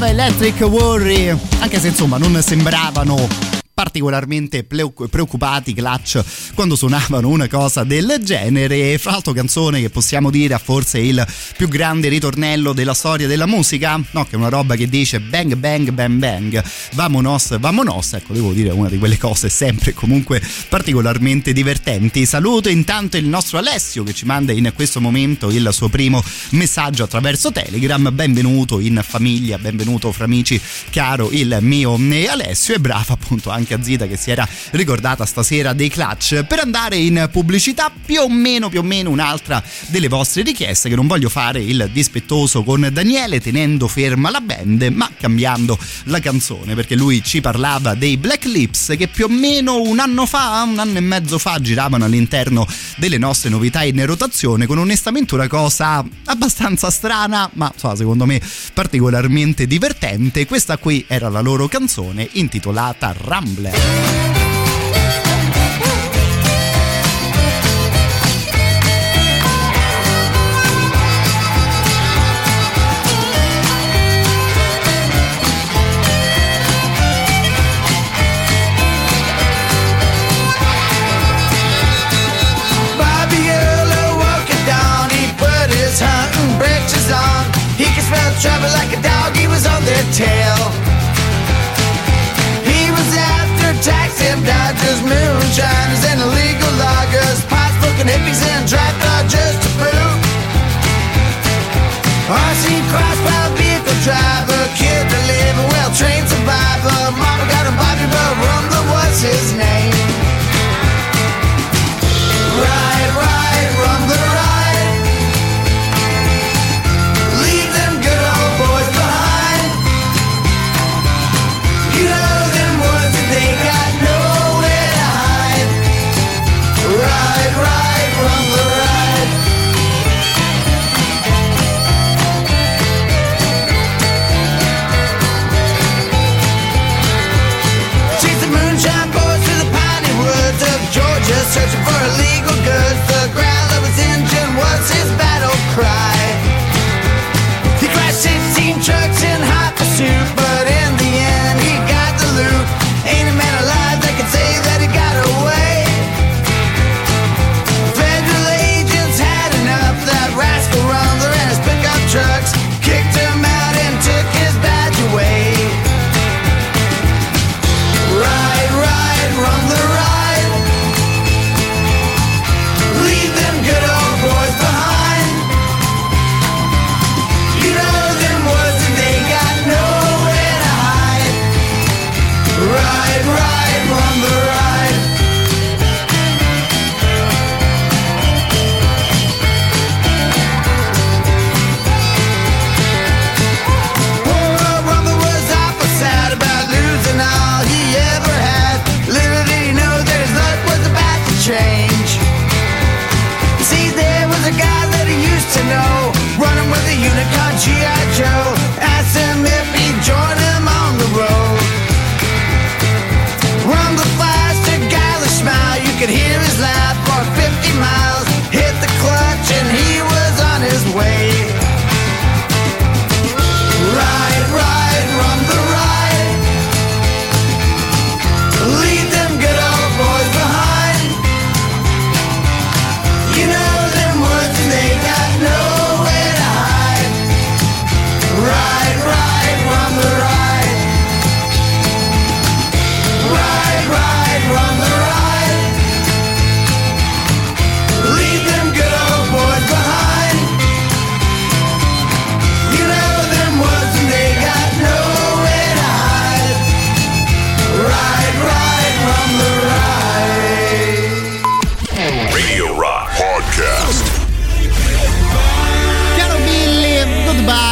Electric Worry, anche se insomma non sembravano particolarmente preoccupati Clutch quando suonavano una cosa del genere. Fra l'altro canzone che possiamo dire ha forse il più grande ritornello della storia della musica, no, che è una roba che dice bang bang bang bang, vamonos vamonos, ecco, devo dire una di quelle cose sempre comunque particolarmente divertenti. Saluto intanto il nostro Alessio che ci manda in questo momento il suo primo messaggio attraverso Telegram. Benvenuto in famiglia, benvenuto fra amici, caro il mio Alessio, e brava appunto anche a Zita che si era ricordata stasera dei Clutch. Per andare in pubblicità, più o meno più o meno un'altra delle vostre richieste, che non voglio fare il dispettoso con Daniele tenendo ferma la band ma cambiando la canzone, perché lui ci parlava dei Black Lips che più o meno un anno fa, un anno e mezzo fa giravano all'interno delle nostre novità in rotazione, con onestamente una cosa abbastanza strana ma so, secondo me particolarmente divertente. Questa qui era la loro canzone intitolata Rambler. Travel like a dog, he was on their tail. He was after taxi dodgers, moonshiners, and illegal loggers, pot-smoking hippies and dry dodgers to boot. R C cross-pile vehicle driver, kid deliver, well-trained survivor. Mama got him Bobby, but Rumbler was his name. Right, right, Rumbler, right.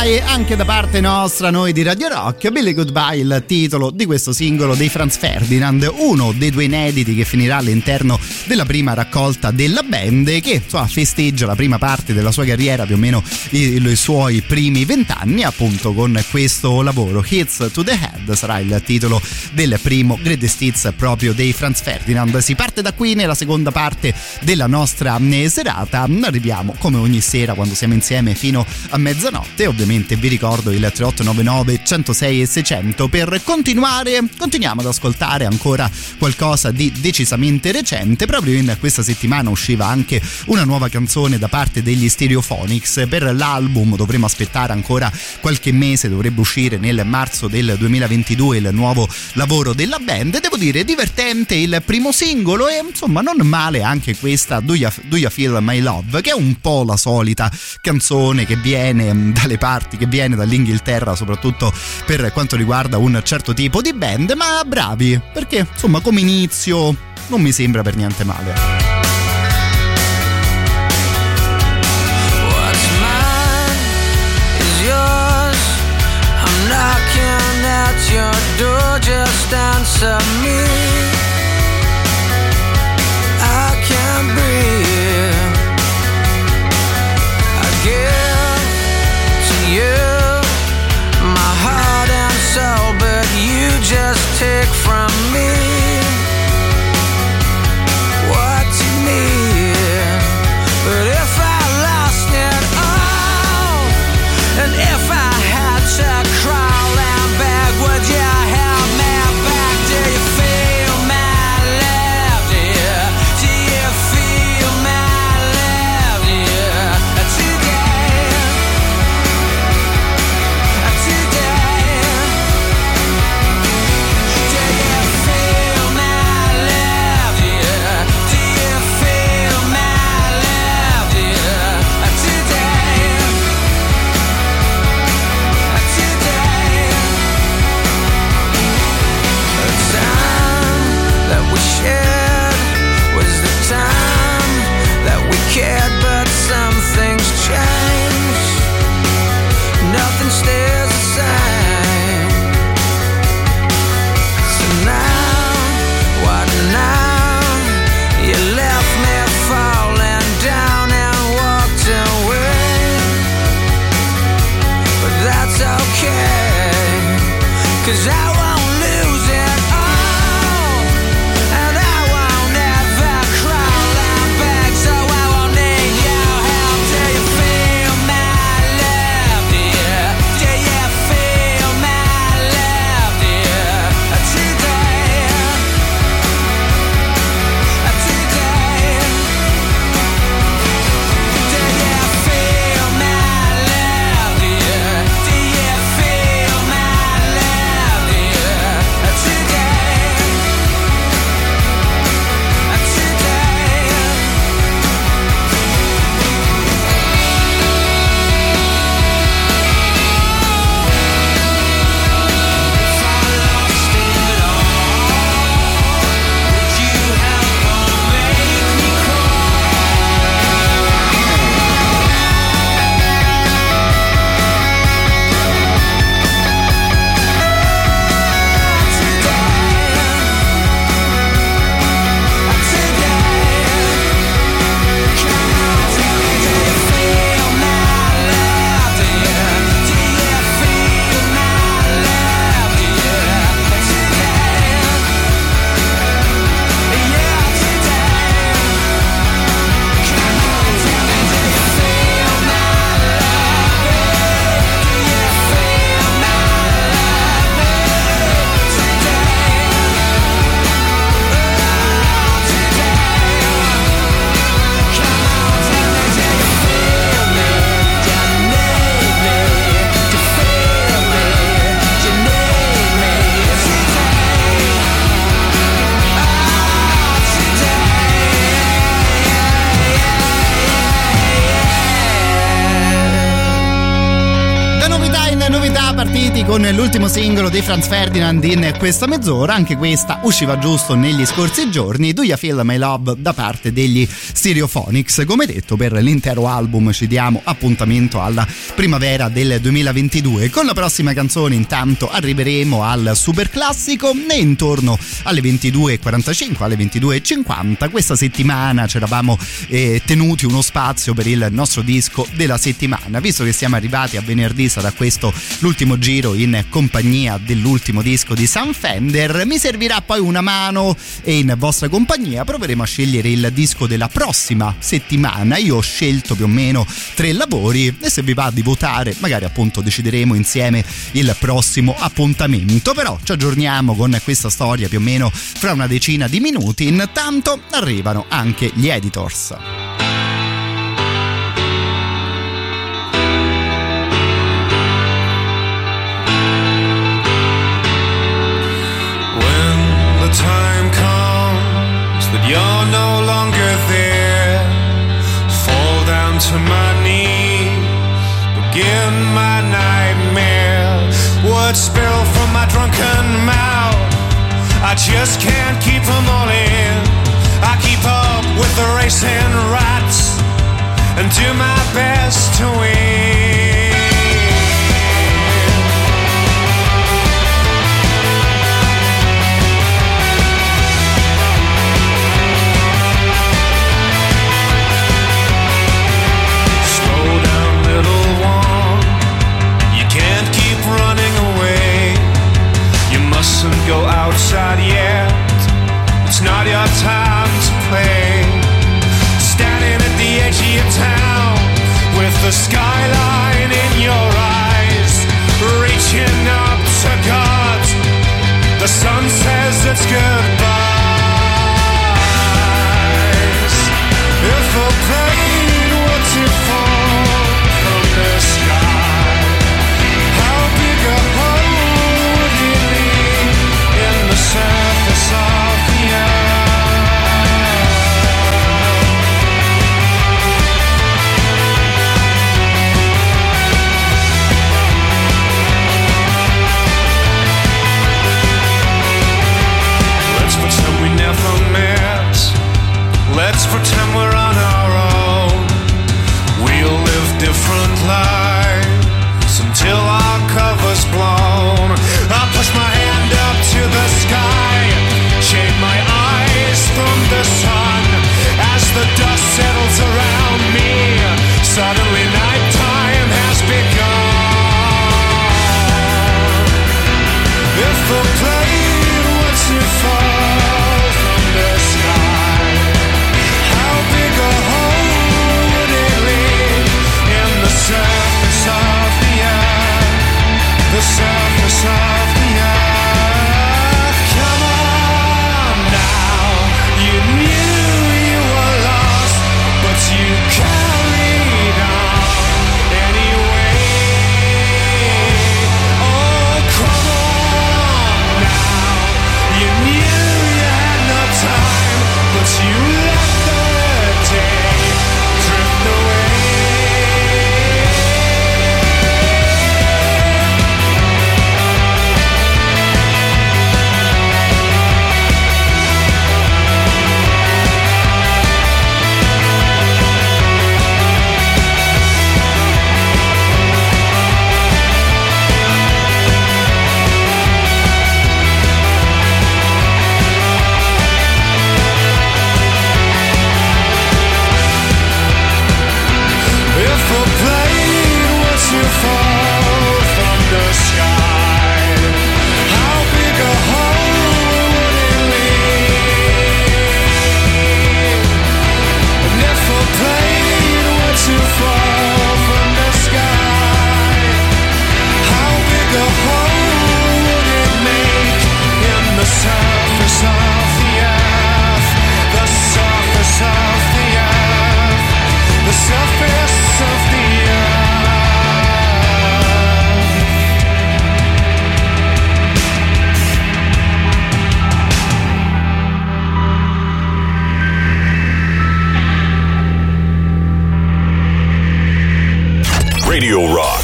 Goodbye anche da parte nostra, noi di Radio Rock. Billy Goodbye, il titolo di questo singolo dei Franz Ferdinand, uno dei due inediti che finirà all'interno della prima raccolta della band, che insomma festeggia la prima parte della sua carriera, più o meno i, i suoi primi vent'anni, appunto con questo lavoro. Hits to the Head sarà il titolo del primo Greatest Hits proprio dei Franz Ferdinand. Si parte da qui nella seconda parte della nostra serata, arriviamo come ogni sera quando siamo insieme fino a mezzanotte. Ovviamente vi ricordo il trentotto novantanove centosei e seicento per continuare. Continuiamo ad ascoltare ancora qualcosa di decisamente recente. Proprio in questa settimana usciva anche una nuova canzone da parte degli Stereophonics per l'album, dovremo aspettare ancora qualche mese, dovrebbe uscire nel marzo del duemilaventidue il nuovo lavoro della band. Devo dire divertente il primo singolo e insomma non male anche questa Do You, Do You Feel My Love, che è un po' la solita canzone che viene dalle parti, che viene dall'Inghilterra soprattutto per quanto riguarda un certo tipo di band, ma bravi perché insomma come inizio non mi sembra per niente male. Your door, just answer me. I can't breathe. I give to you my heart and soul, but you just take from me what you need. But if I lost it all, and if I had to cry, would you help me back? Do you feel my love, dear? Do you feel my love, dear? Today, today, do you feel my love, dear? Do you feel my love, dear? Today, today. That we shared was the time that we cared, but some things change. Nothing stays the same. So now, what now? You left me falling down and walked away, but that's okay, 'cause I won't lose it. Yeah. lasciati con l'ultimo singolo dei Franz Ferdinand in questa mezz'ora. Anche questa usciva giusto negli scorsi giorni, Do You Feel My Love da parte degli Stereophonics. Come detto, per l'intero album ci diamo appuntamento alla primavera del duemilaventidue. Con la prossima canzone intanto arriveremo al super classico e intorno alle ventidue e quarantacinque, alle ventidue e cinquanta questa settimana ci eravamo eh, tenuti uno spazio per il nostro disco della settimana. Visto che siamo arrivati a venerdì, sarà questo l'ultimo giro in compagnia dell'ultimo disco di Sam Fender. Mi servirà poi una mano e in vostra compagnia proveremo a scegliere il disco della prossima settimana. Io ho scelto più o meno tre lavori e se vi va di votare magari appunto decideremo insieme il prossimo appuntamento, però ci aggiorniamo con questa storia più o meno fra una decina di minuti. Intanto arrivano anche gli Editors. When the time comes that you're no longer there, fall down to my knees, begin my nightmare. Words spill from my drunken mouth, I just can't keep them all in. I keep up with the racing rats and do my best to win. Slow down, little one, you can't keep running away. You mustn't go outside yet, it's not your time to play. Standing at the edge of your town with the skyline in your eyes, reaching up to God, the sun says it's goodbyes. If a plane were to fall from the sky, how big a hole would you leave in the surface of the earth? Let's pretend we never met, let's pretend we're on our own. We'll live different lives until our cover's blown. I'll push my hand up to the sky, shade my eyes from the sun as the dust settles around me. Suddenly nighttime has begun. If the plane were to fall from the sky, how big a hole would it leave in the surface of the earth? The surface of the earth. Radio Rock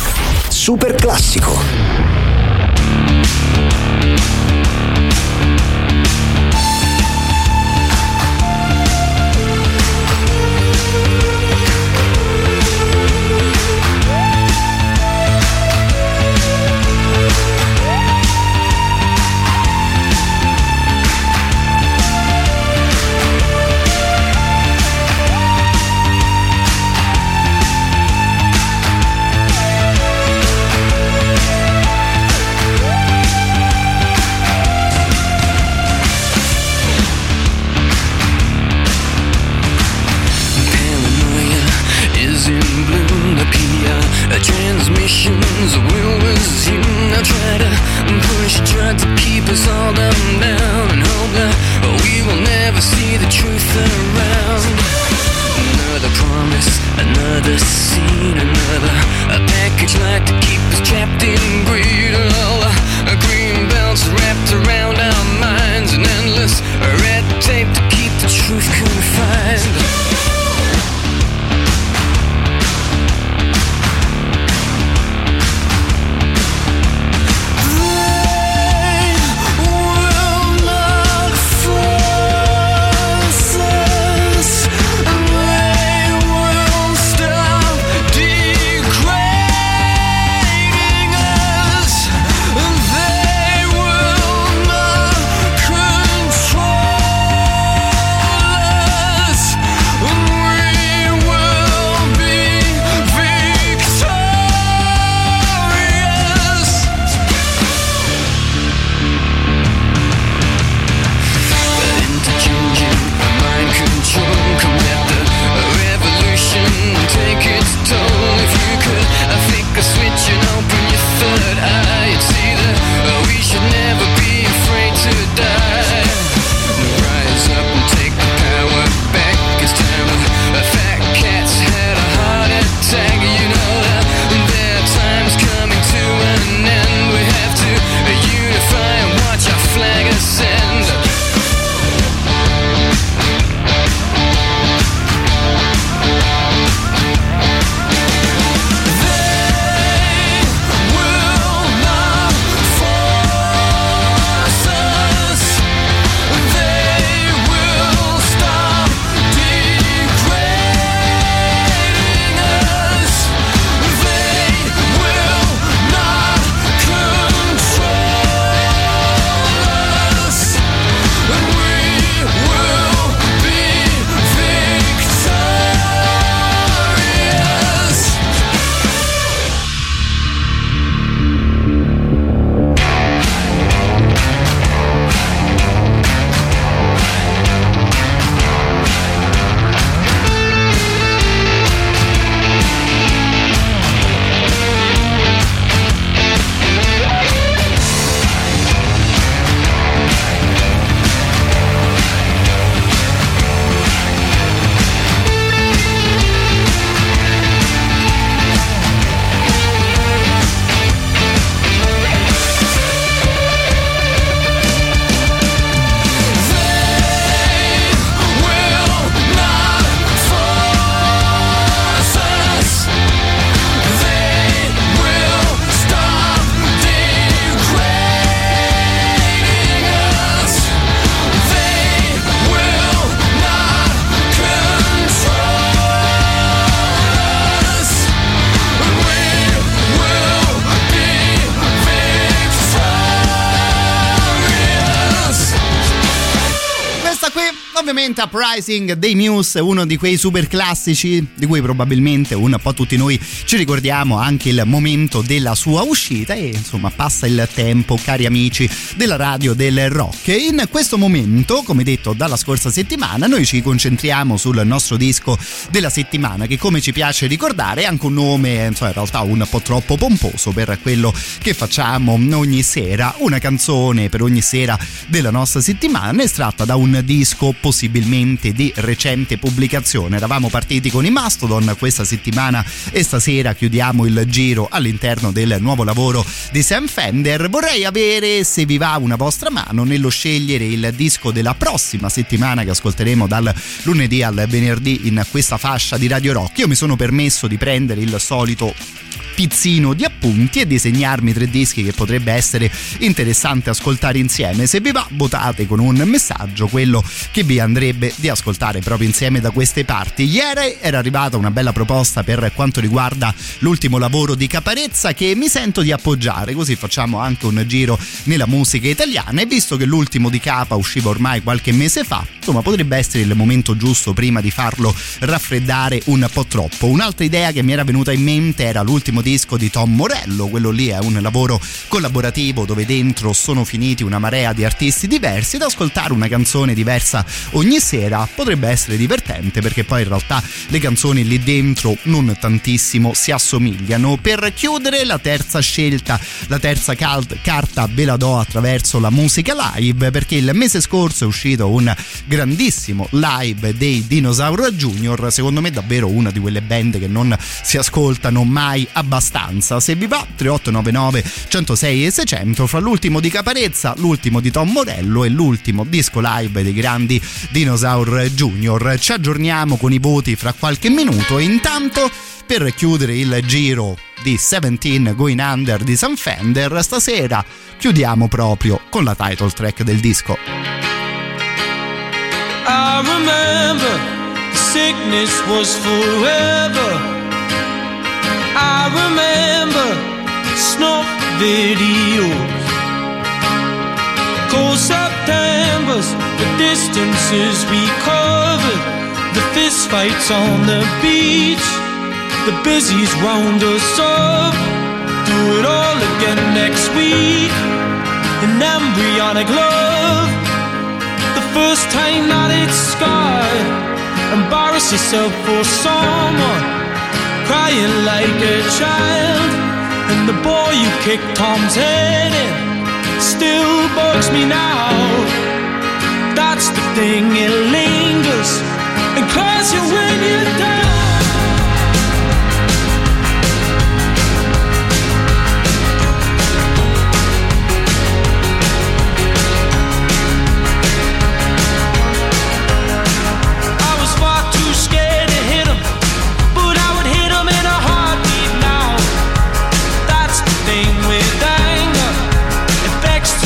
Super Classico. suspicions, we was you. I tried to push, tried to keep us all down, down, and hope that we will never see the truth around. Another promise, another scene, another a package like to keep us trapped in greed. All a green belts wrapped around our minds, and endless red tape to keep the truth confined. Uprising dei Muse, uno di quei super classici di cui probabilmente un po' tutti noi ci ricordiamo anche il momento della sua uscita, e insomma passa il tempo, cari amici della radio del rock. In questo momento, come detto dalla scorsa settimana, noi ci concentriamo sul nostro disco della settimana, che come ci piace ricordare è anche un nome insomma, in realtà un po' troppo pomposo per quello che facciamo ogni sera. Una canzone per ogni sera della nostra settimana estratta da un disco possibile di recente pubblicazione. Eravamo partiti con i Mastodon questa settimana e stasera chiudiamo il giro all'interno del nuovo lavoro di Sam Fender. Vorrei avere, se vi va, una vostra mano nello scegliere il disco della prossima settimana che ascolteremo dal lunedì al venerdì in questa fascia di Radio Rock. Io mi sono permesso di prendere il solito pizzino di appunti e disegnarmi tre dischi che potrebbe essere interessante ascoltare insieme. Se vi va, votate con un messaggio quello che vi andrebbe di ascoltare proprio insieme da queste parti. Ieri era arrivata una bella proposta per quanto riguarda l'ultimo lavoro di Caparezza, che mi sento di appoggiare, così facciamo anche un giro nella musica italiana, e visto che l'ultimo di Capa usciva ormai qualche mese fa, insomma potrebbe essere il momento giusto prima di farlo raffreddare un po' troppo. Un'altra idea che mi era venuta in mente era l'ultimo disco di Tom Morello. Quello lì è un lavoro collaborativo dove dentro sono finiti una marea di artisti diversi, ed ascoltare una canzone diversa ogni sera potrebbe essere divertente, perché poi in realtà le canzoni lì dentro non tantissimo si assomigliano. Per chiudere, la terza scelta, la terza cal- carta ve la do attraverso la musica live, perché il mese scorso è uscito un grandissimo live dei Dinosaur Junior, secondo me davvero una di quelle band che non si ascoltano mai abbastanza. Se vi va, tre otto nove nove, centosei e seicento, fra l'ultimo di Caparezza, l'ultimo di Tom Morello e l'ultimo disco live dei grandi Dinosaur Junior. Ci aggiorniamo con i voti fra qualche minuto, e intanto, per chiudere il giro di diciassette Going Under di Sam Fender, stasera chiudiamo proprio con la title track del disco. I remember the sickness was forever. I remember snuff videos, cold Septembers, the distances we covered, the fist fights on the beach, the busies wound us up. Do it all again next week. An embryonic love, the first time that it's scarred. Embarrass yourself for someone, crying like a child. And the boy you kicked Tom's head in still bugs me now. That's the thing, it lingers and claws you when you're down.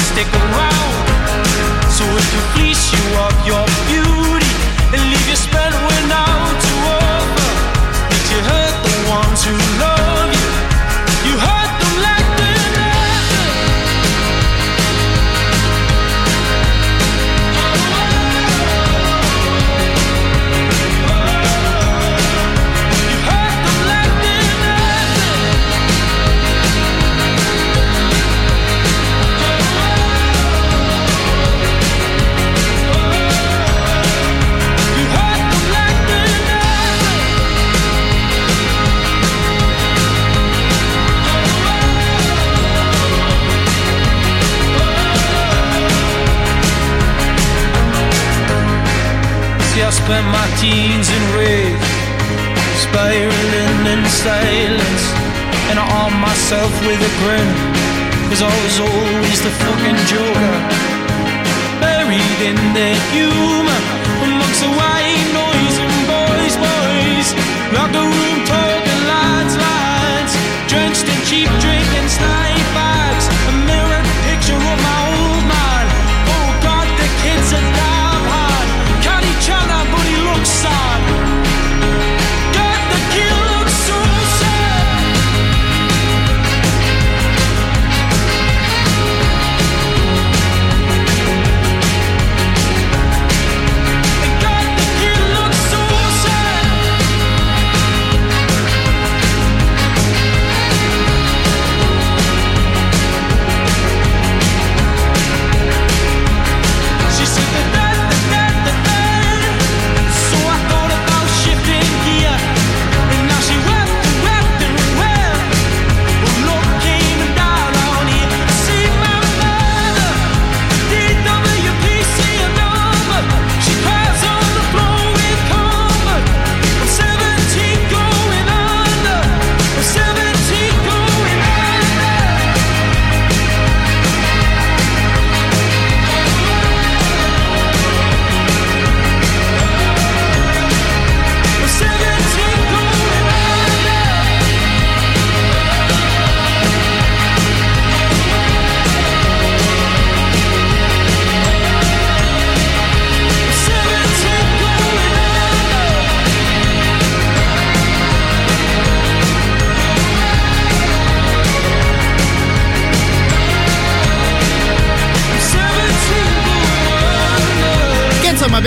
Stick around, so it can fleece you of your beauty and leave you spent when out to over. Did you hurt the ones who love you? You hurt them like they're nothing. You hurt them like they're nothing. I spent my teens in rage, spiraling in silence, and I armed myself with a grin, cause I was always the fucking joker, buried in their humor, amongst the white noise and boys, boys, locker room talking lads, lads, drenched in cheap drink and snide bags, a mirror picture of my old man. Oh God, the kids are dying.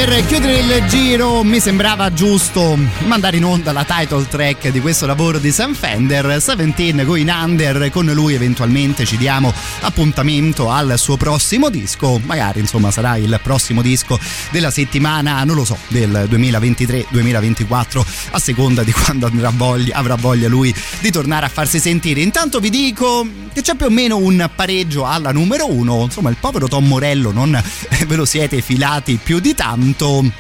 per chiudere il giro mi sembrava giusto mandare in onda la title track di questo lavoro di Sam Fender, Seventeen Going Under. Con lui eventualmente ci diamo appuntamento al suo prossimo disco, magari insomma sarà il prossimo disco della settimana, non lo so, del duemilaventitré duemilaventiquattro, a seconda di quando andrà voglia, avrà voglia lui di tornare a farsi sentire. Intanto vi dico che c'è più o meno un pareggio alla numero uno, insomma il povero Tom Morello non ve lo siete filati più di tanto.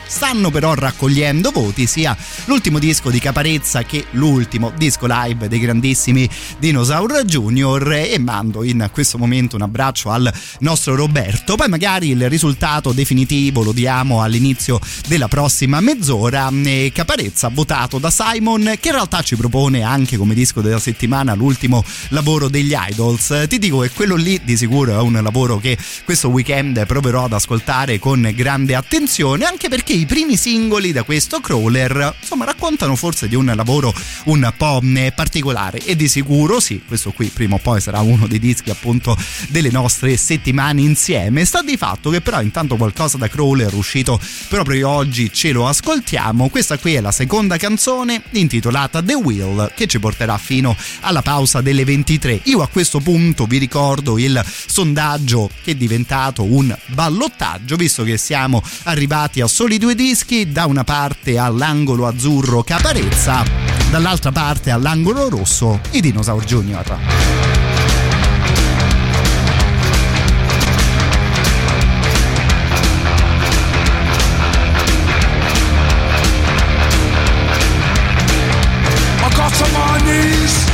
Stanno però raccogliendo voti sia l'ultimo disco di Caparezza che l'ultimo disco live dei grandissimi Dinosaur Junior, e mando in questo momento un abbraccio al nostro Roberto. Poi magari il risultato definitivo lo diamo all'inizio della prossima mezz'ora. E Caparezza votato da Simon, che in realtà ci propone anche come disco della settimana l'ultimo lavoro degli Idols. Ti dico che quello lì di sicuro è un lavoro che questo weekend proverò ad ascoltare con grande attenzione, anche perché i primi singoli da questo crawler insomma raccontano forse di un lavoro un po' particolare, e di sicuro sì, questo qui prima o poi sarà uno dei dischi appunto delle nostre settimane insieme. Sta di fatto che però intanto qualcosa da crawler uscito proprio oggi ce lo ascoltiamo. Questa qui è la seconda canzone, intitolata The Wheel, che ci porterà fino alla pausa delle ventitré. Io a questo punto vi ricordo il sondaggio, che è diventato un ballottaggio visto che siamo arrivati a soli due dischi, da una parte all'angolo azzurro Caparezza, dall'altra parte all'angolo rosso i Dinosaur Junior. I got to my knees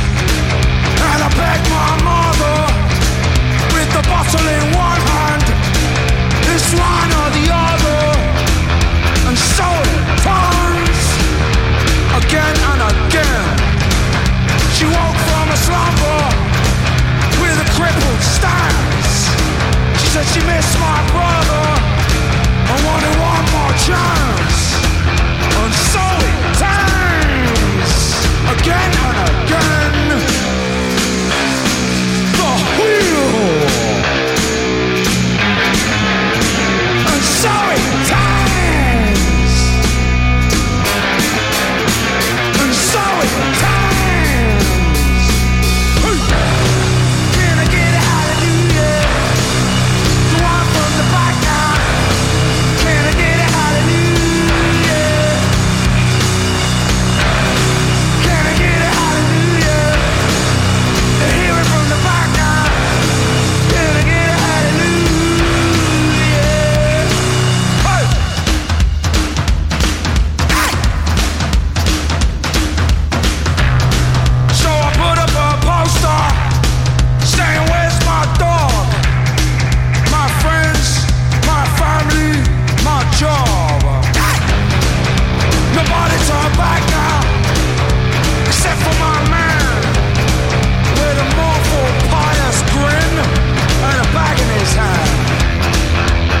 and I begged my mother with the bottle in one hand, this one or the other, and so it turns again and again. She woke from a slumber with a crippled stance. She said she missed my brother and wanted one more chance, and so it turns again and again. The wheel, and so it turns, and so it turns. Can I get a hallelujah? The one from the back now. Can I get a hallelujah? Can I get a hallelujah? I hear it from the back now. Can I get a hallelujah? Hey! So I put up a poster saying, where's my dog? My friends, my family, my job. Nobody turned back now, except for my man with a mournful, pious grin and a bag in his hand.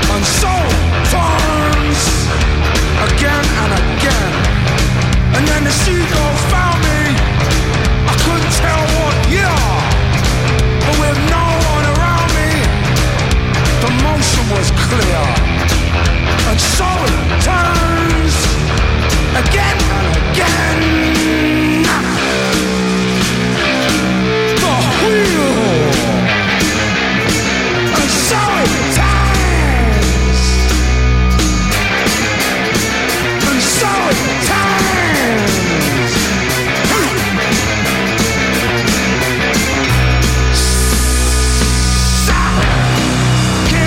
And so it turns again and again. And then the seagull found me. I couldn't tell what year, but with no one around me, the motion was clear. And so it turns again and again. The wheel, and so it turns, and so it turns. Can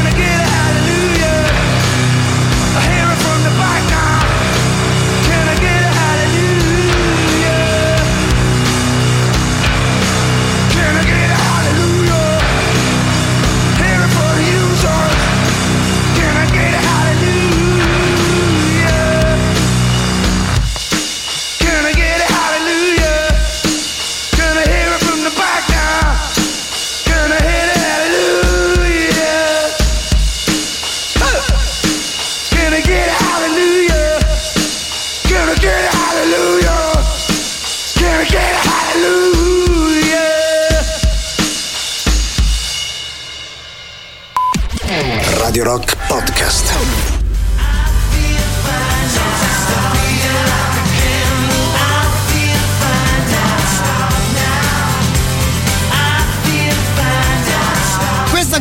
I get a hallelujah? I hear it from the back now. Can I get a hallelujah? Can I get a hallelujah? Hear it from the user. Can I get a hallelujah? Can I get a hallelujah? Can I hear it from the back now? Can I hear a hallelujah? Huh. Can I get a hallelujah? Can I get a hallelujah? Can I get a hallelujah? Radio Rock Podcast. I feel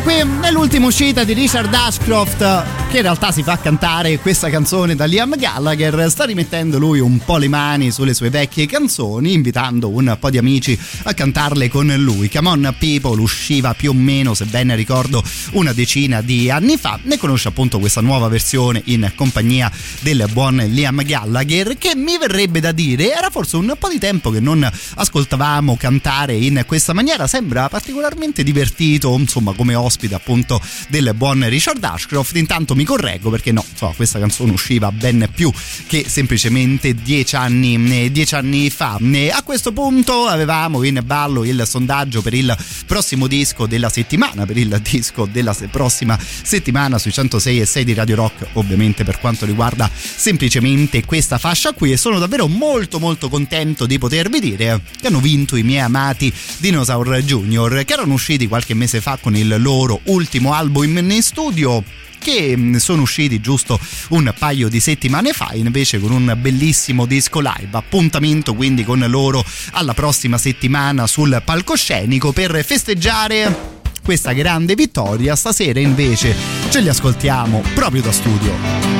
questa qui è l'ultima uscita di Richard Ashcroft, che in realtà si fa cantare questa canzone da Liam Gallagher. Sta rimettendo lui un po' le mani sulle sue vecchie canzoni, invitando un po' di amici a cantarle con lui. Come on People usciva più o meno, se ben ricordo, una decina di anni fa. Ne conosce appunto questa nuova versione in compagnia del buon Liam Gallagher, che mi verrebbe da dire era forse un po' di tempo che non ascoltavamo cantare in questa maniera. Sembra particolarmente divertito, insomma, come ospite appunto del buon Richard Ashcroft. Intanto mi correggo, perché no, insomma, questa canzone usciva ben più che semplicemente dieci anni, dieci anni fa. A questo punto avevamo in ballo il sondaggio per il prossimo disco della settimana, per il disco della prossima settimana sui centosei e sei di Radio Rock, ovviamente per quanto riguarda semplicemente questa fascia qui, e sono davvero molto molto contento di potervi dire che hanno vinto i miei amati Dinosaur Junior, che erano usciti qualche mese fa con il loro ultimo album in studio, che sono usciti giusto un paio di settimane fa invece con un bellissimo disco live. Appuntamento quindi con loro alla prossima settimana sul palcoscenico per festeggiare questa grande vittoria. Stasera invece ce li ascoltiamo proprio da studio.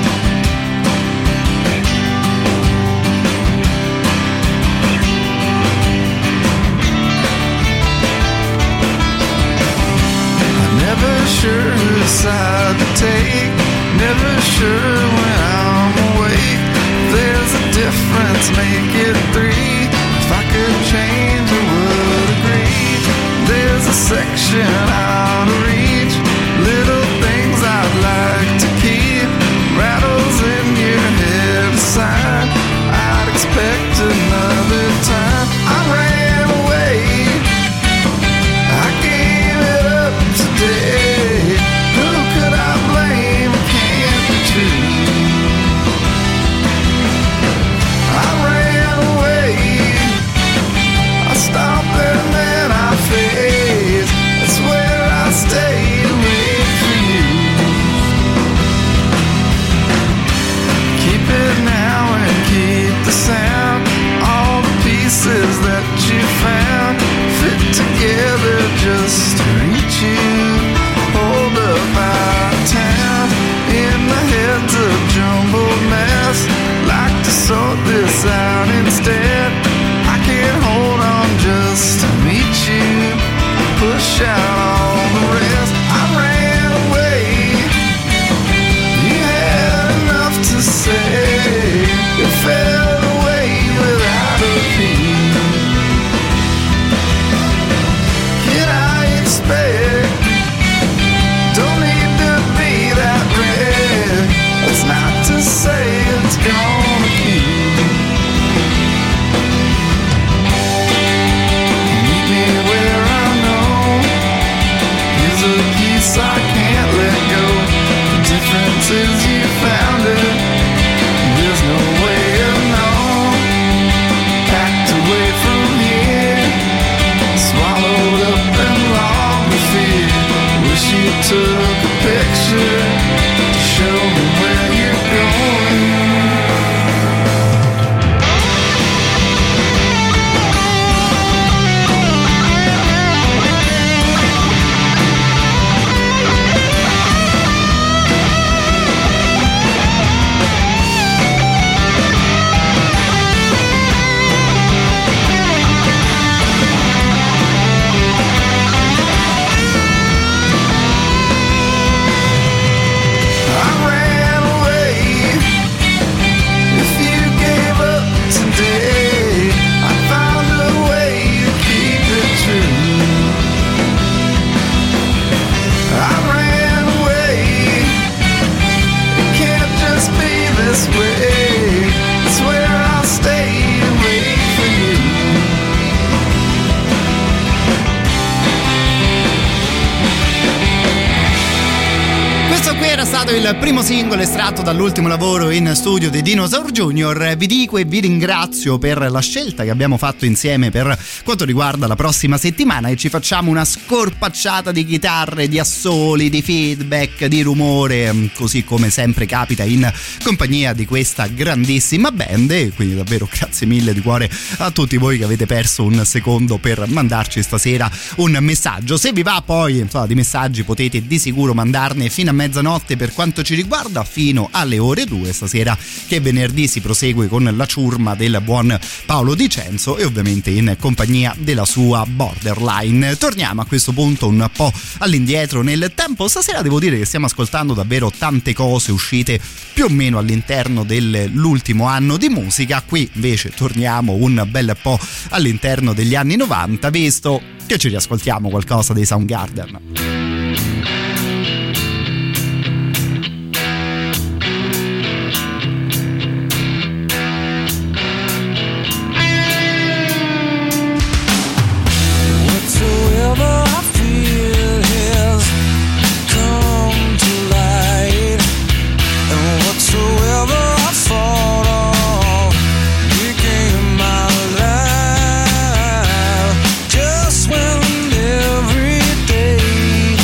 Side to take, never sure when I'm awake. There's a difference, make it three. If I could change, I would agree. There's a section out of reach, little things I'd like to keep. Rattles in your head aside, I'd expect another time. I ran away, I gave it up today. That you found fit together just to reach you. Hold up out of town in the heads of jumbled mess. Like to sort this out instead. I can't hold on just to meet you. Push out all the rest. I ran away. You had enough to say. You fell away without a peace. Say it's gonna keep. Meet me where I know era stato il primo singolo estratto dall'ultimo lavoro in studio di Dinosaur Junior. Vi dico e vi ringrazio per la scelta che abbiamo fatto insieme per quanto riguarda la prossima settimana, e ci facciamo una scorpacciata di chitarre, di assoli, di feedback, di rumore, così come sempre capita in compagnia di questa grandissima band. E quindi davvero grazie mille di cuore a tutti voi che avete perso un secondo per mandarci stasera un messaggio. Se vi va poi, insomma, di messaggi potete di sicuro mandarne fino a mezzanotte per quanto ci riguarda, fino alle ore due stasera, che venerdì si prosegue con la ciurma del buon Paolo Dicenzo e ovviamente in compagnia della sua Borderline. Torniamo a questo punto un po' all'indietro nel tempo. Stasera devo dire che stiamo ascoltando davvero tante cose uscite più o meno all'interno dell'ultimo anno di musica. Qui invece torniamo un bel po' all'interno degli anni novanta, visto che ci riascoltiamo qualcosa dei Soundgarden. Live every day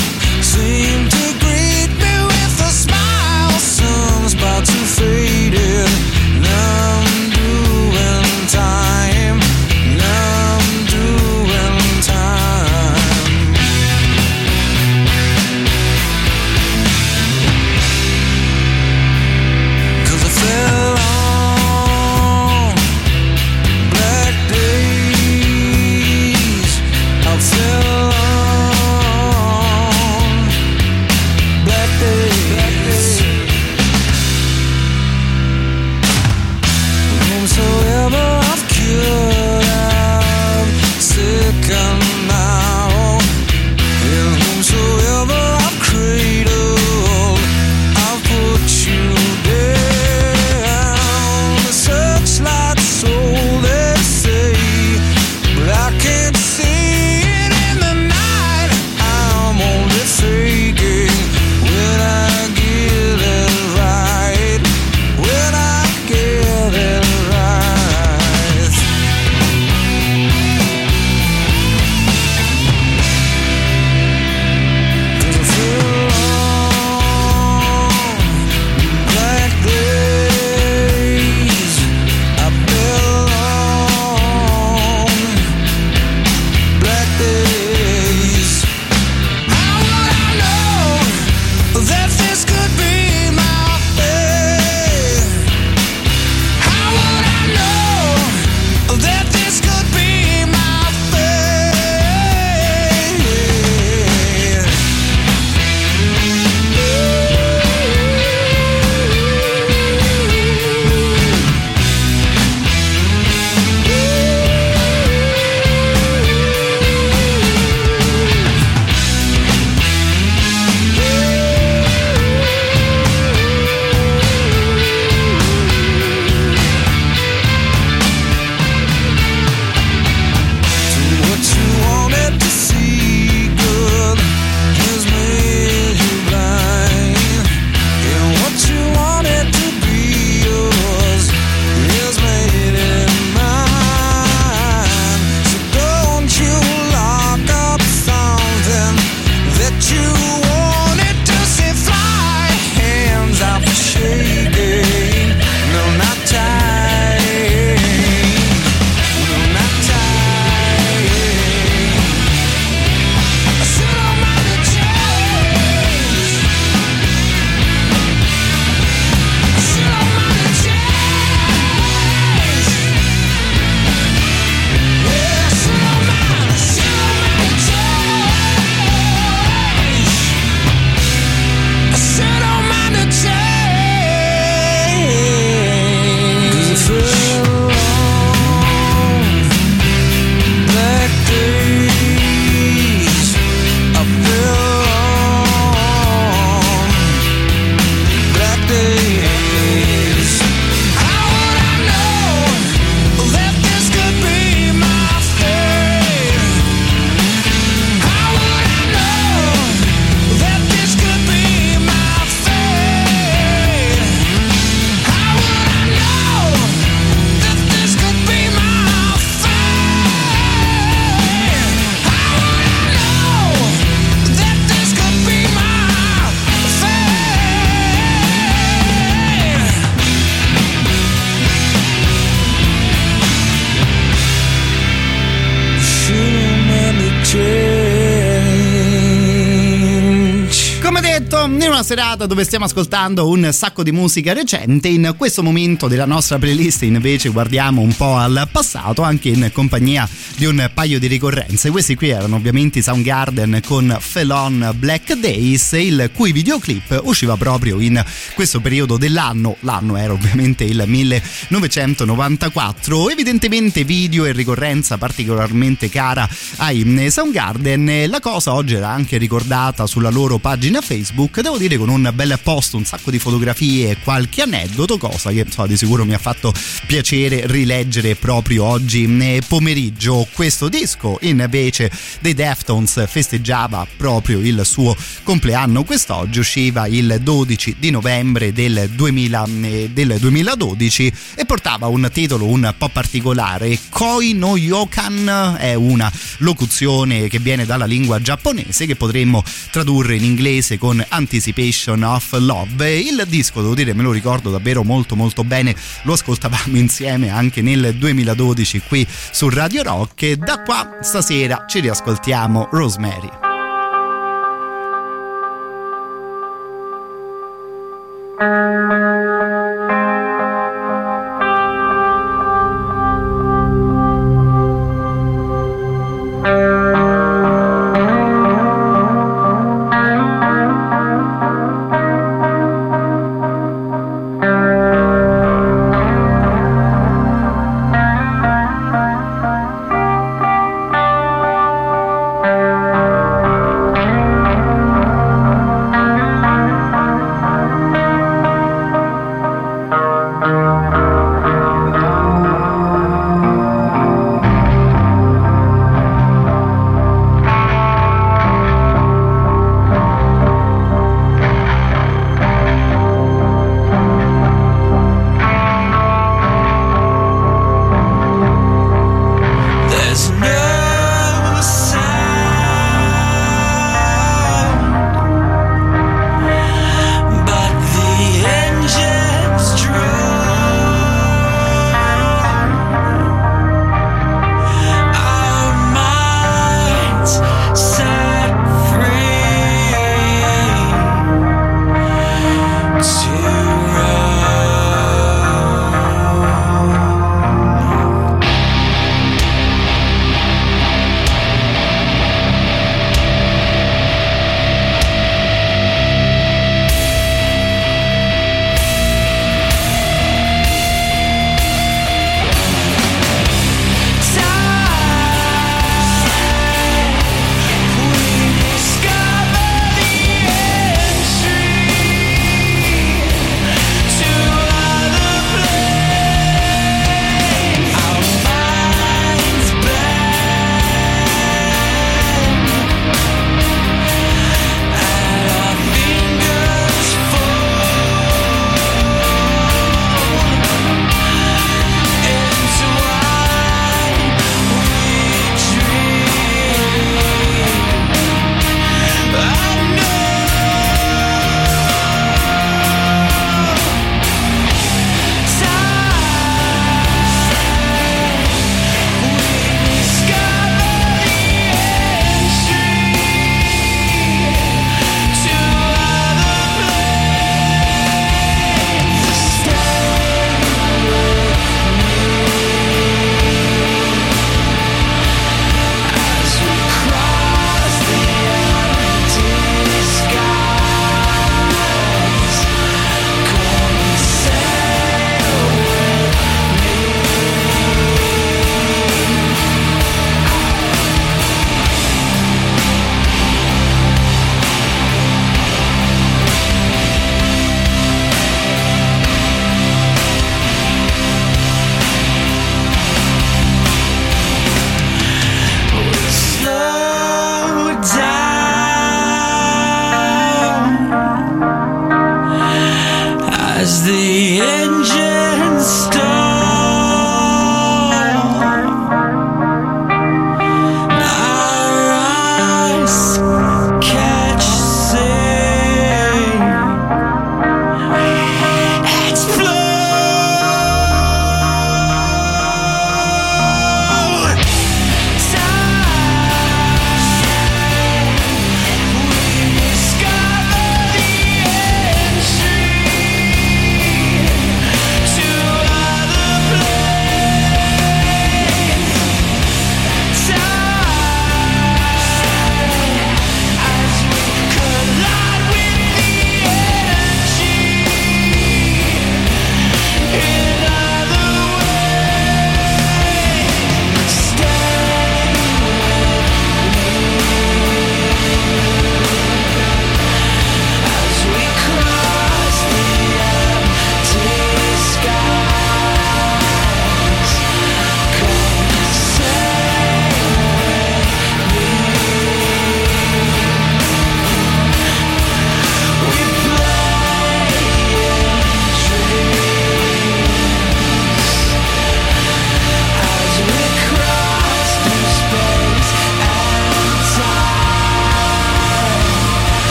Quartetto, in una serata dove stiamo ascoltando un sacco di musica recente. In questo momento della nostra playlist invece guardiamo un po' al passato, anche in compagnia di un paio di ricorrenze. Questi qui erano ovviamente i Soundgarden con Fell on Black Days, il cui videoclip usciva proprio in questo periodo dell'anno. L'anno era ovviamente il millenovecentonovantaquattro. Evidentemente video e ricorrenza particolarmente cara ai Soundgarden. La cosa oggi era anche ricordata sulla loro pagina Facebook, devo dire con un bel post, un sacco di fotografie e qualche aneddoto, cosa che insomma, di sicuro mi ha fatto piacere rileggere proprio oggi pomeriggio. Questo disco invece dei Deftones festeggiava proprio il suo compleanno quest'oggi, usciva il dodici di novembre del, duemila, del duemiladodici e portava un titolo un po' particolare. Koi no Yokan è una locuzione che viene dalla lingua giapponese, che potremmo tradurre in inglese con Anticipation of Love. Il disco, devo dire, me lo ricordo davvero molto molto bene, lo ascoltavamo insieme anche nel duemiladodici qui su Radio Rock, e da qua stasera ci riascoltiamo Rosemary.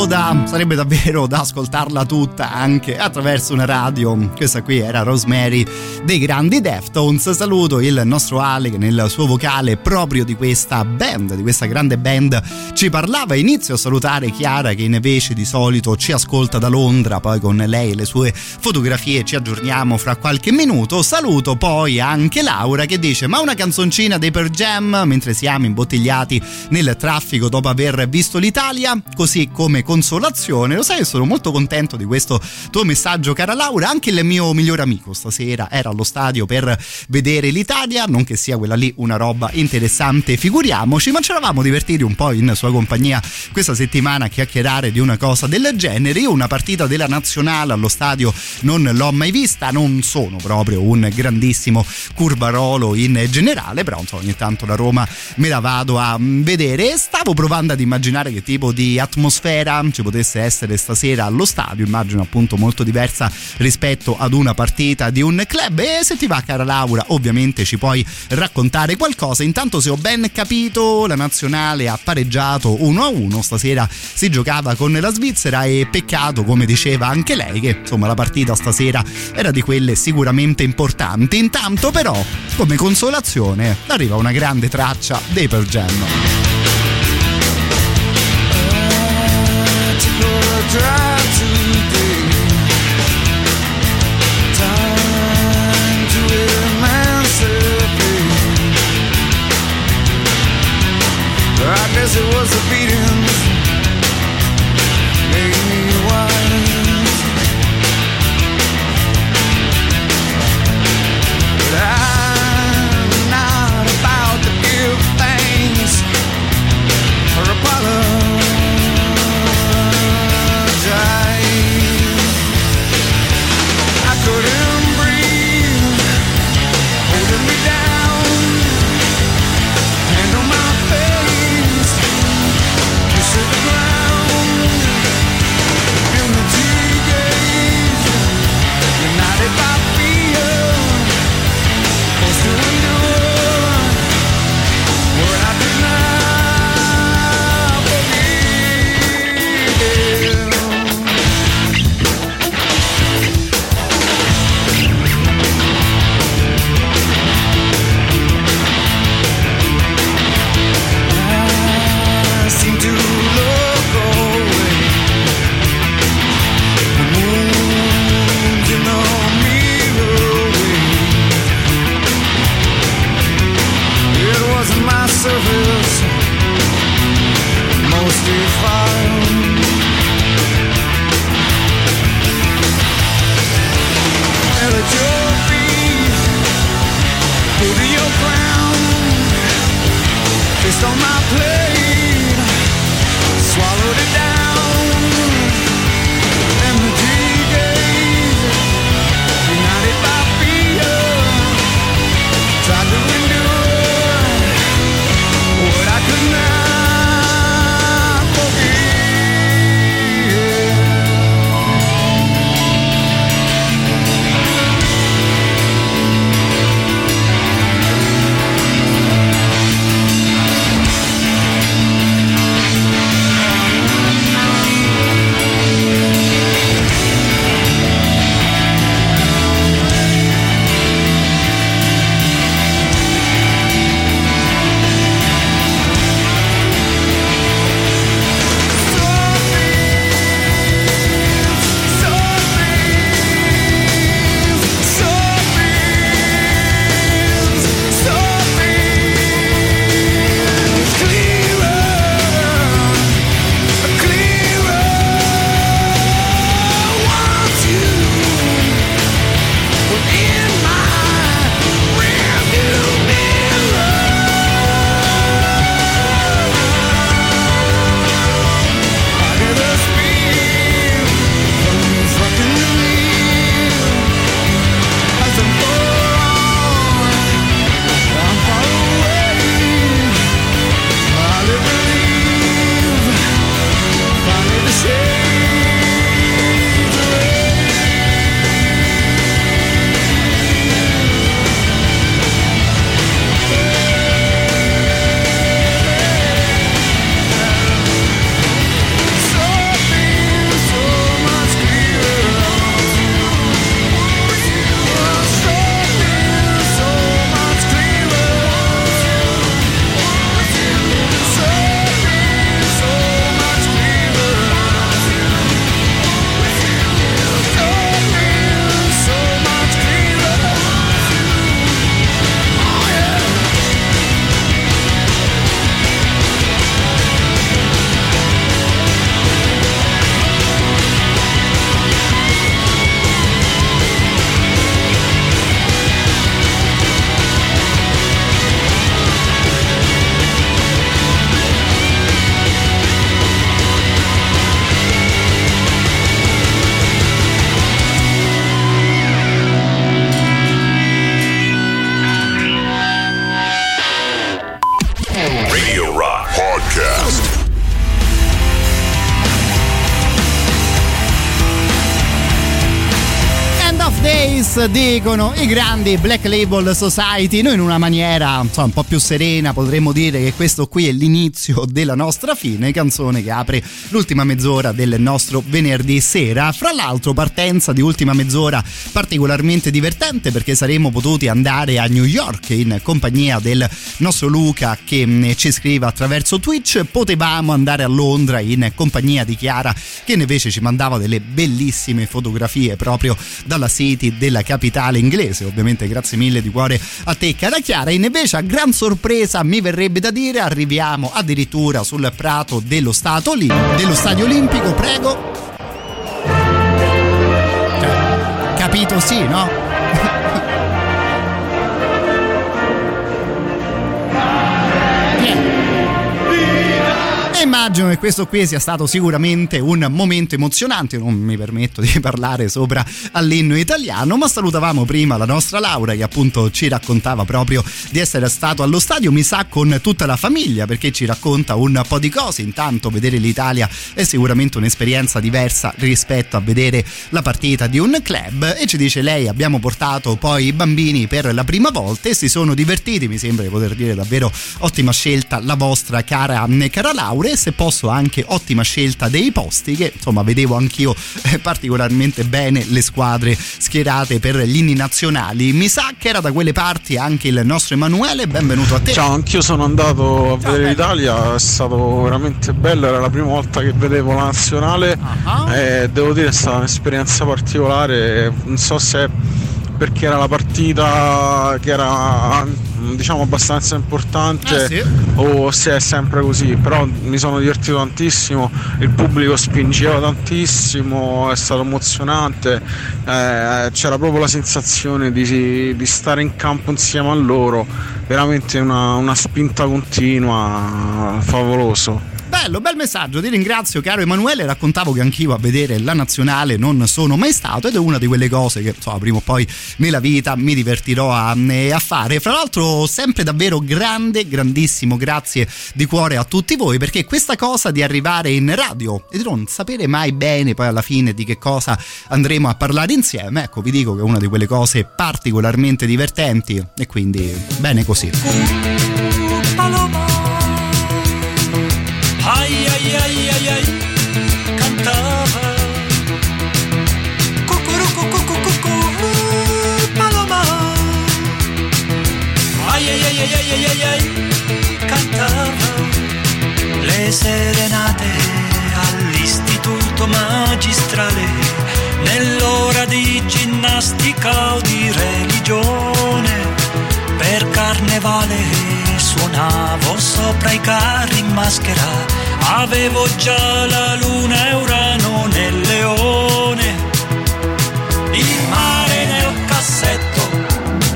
coda, sarebbe davvero da ascoltarla tutta anche attraverso una radio. Questa qui era Rosemary dei grandi Deftones. Saluto il nostro Ale che nel suo vocale proprio di questa band, di questa grande band, ci parlava. Inizio a salutare Chiara che invece di solito ci ascolta da Londra, poi con lei e le sue fotografie ci aggiorniamo fra qualche minuto. Saluto poi anche Laura che dice: ma una canzoncina dei Pearl Jam mentre siamo imbottigliati nel traffico dopo aver visto l'Italia, così come consolazione. Lo sai, sono molto contento di questo tuo messaggio, cara Laura. Anche il mio migliore amico stasera era allo stadio per vedere l'Italia, non che sia quella lì una roba interessante, figuriamoci, ma ci eravamo divertiti un po' in sua compagnia questa settimana a chiacchierare di una cosa del genere. Io una partita della nazionale allo stadio non l'ho mai vista, non sono proprio un grandissimo curvarolo in generale, però insomma, ogni tanto la Roma me la vado a vedere. Stavo provando ad immaginare che tipo di atmosfera ci potesse essere stasera allo stadio, immagino appunto molto diversa rispetto ad una partita di un club, e se ti va, cara Laura, ovviamente ci puoi raccontare qualcosa. Intanto, se ho ben capito, la nazionale ha pareggiato uno a uno, stasera si giocava con la Svizzera e peccato, come diceva anche lei, che insomma la partita stasera era di quelle sicuramente importanti. Intanto però, come consolazione, arriva una grande traccia dei Pearl Jam. I guess it was a beating, made me wise. But I'm not about to give thanks or apologize. Days, dicono i grandi Black Label Society. Noi in una maniera insomma un po' più serena potremmo dire che questo qui è l'inizio della nostra fine, canzone che apre l'ultima mezz'ora del nostro venerdì sera. Fra l'altro partenza di ultima mezz'ora particolarmente divertente, perché saremmo potuti andare a New York in compagnia del nostro Luca che ci scrive attraverso Twitch, potevamo andare a Londra in compagnia di Chiara che invece ci mandava delle bellissime fotografie proprio dalla city della capitale inglese. Ovviamente grazie mille di cuore a te cara Chiara. Invece a gran sorpresa mi verrebbe da dire arriviamo addirittura sul prato dello stato lì dello stadio olimpico, prego, capito? Sì, no? Immagino che questo qui sia stato sicuramente un momento emozionante, non mi permetto di parlare sopra all'inno italiano, ma salutavamo prima la nostra Laura che appunto ci raccontava proprio di essere stato allo stadio, mi sa con tutta la famiglia, perché ci racconta un po' di cose. Intanto vedere l'Italia è sicuramente un'esperienza diversa rispetto a vedere la partita di un club, e ci dice lei abbiamo portato poi i bambini per la prima volta e si sono divertiti. Mi sembra di poter dire davvero ottima scelta la vostra cara, cara Laura, e se posso anche ottima scelta dei posti, che insomma vedevo anch'io eh, particolarmente bene le squadre schierate per gli inni nazionali. Mi sa che era da quelle parti anche il nostro Emanuele, benvenuto a te. Ciao, anch'io sono andato a Ciao, vedere bello. l'Italia, è stato veramente bello, era la prima volta che vedevo la nazionale uh-huh. e devo dire è stata un'esperienza particolare, non so se perché era la partita che era diciamo abbastanza importante eh sì. o se è sempre così, però mi sono divertito tantissimo, il pubblico spingeva tantissimo, è stato emozionante, eh, c'era proprio la sensazione di, di stare in campo insieme a loro, veramente una, una spinta continua, favoloso. Bello, bel messaggio, ti ringrazio caro Emanuele. Raccontavo che anch'io a vedere la nazionale non sono mai stato ed è una di quelle cose che so, prima o poi nella vita mi divertirò a, a fare. Fra l'altro sempre davvero grande, grandissimo grazie di cuore a tutti voi, perché questa cosa di arrivare in radio e di non sapere mai bene poi alla fine di che cosa andremo a parlare insieme, ecco vi dico che è una di quelle cose particolarmente divertenti e quindi bene così. Ai ai ai ai ai, cantava cucurucu cucurucu paloma. Ai ai ai ai ai ai ai, cantava le serenate all'istituto magistrale nell'ora di ginnastica o di religione. Per carnevale suonavo sopra i carri in maschera, avevo già la luna e Urano nel leone, il mare nel cassetto,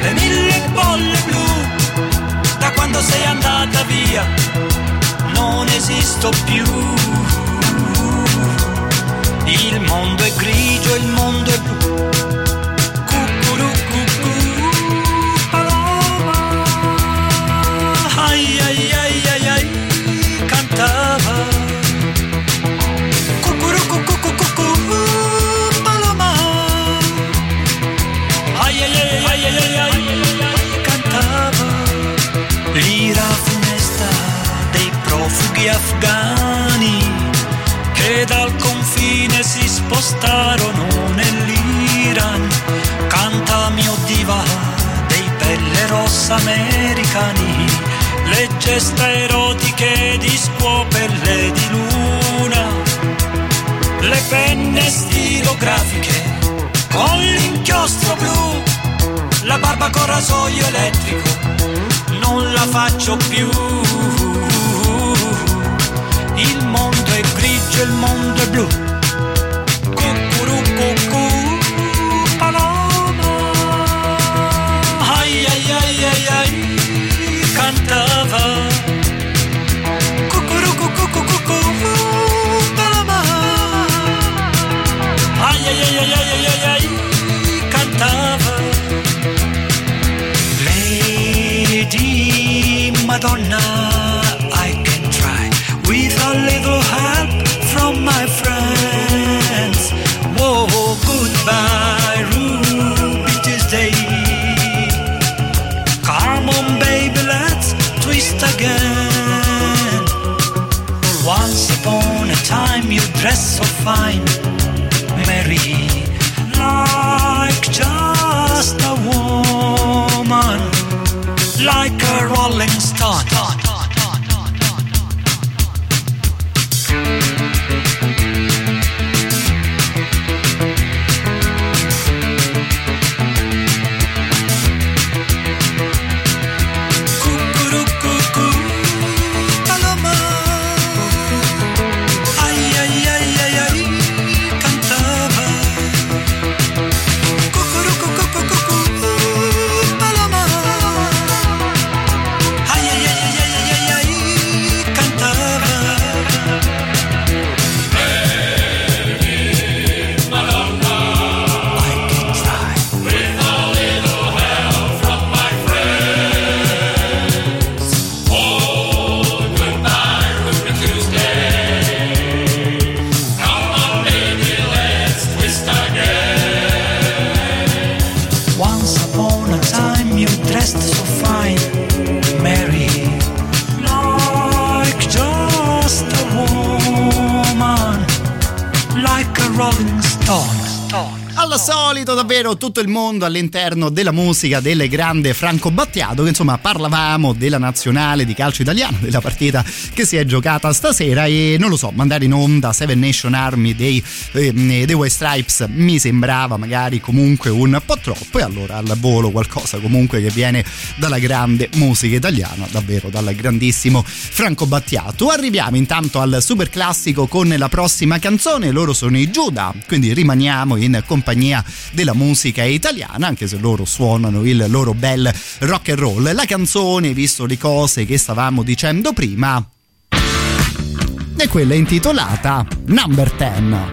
le mille bolle blu, da quando sei andata via non esisto più, il mondo è grigio, il mondo è blu. Ai ai ai ai ai, cantava cucurucu cucurucu paloma. Ai ai ai ai ai ai, cantava l'ira funesta dei profughi afghani che dal confine si spostarono nell'Iran. Canta mio diva dei pelle rossa americani, le gesta erotiche di scuopelle di luna, le penne stilografiche con l'inchiostro blu, la barba con rasoio elettrico non la faccio più, il mondo è grigio, il mondo è blu. Cucurucucu paloma. Ai ai ai ai ai, cantava cucurucu cucurucu paloma. Ai ai ai ai ai ai ai, cantava Lady Madonna, I can try with a little help from my friend. dress so fine, Mary, like just a woman, like a rolling stone. Davvero tutto il mondo all'interno della musica del grande Franco Battiato, che insomma parlavamo della nazionale di calcio italiana, della partita che si è giocata stasera, e non lo so, mandare in onda Seven Nation Army dei, eh, dei White Stripes mi sembrava magari comunque un po' troppo, e allora al volo qualcosa comunque che viene dalla grande musica italiana, davvero dal grandissimo Franco Battiato. Arriviamo intanto al super classico con la prossima canzone, loro sono i Giuda, quindi rimaniamo in compagnia del la musica italiana, anche se loro suonano il loro bel rock and roll. La canzone, visto le cose che stavamo dicendo prima, è quella intitolata Number Ten.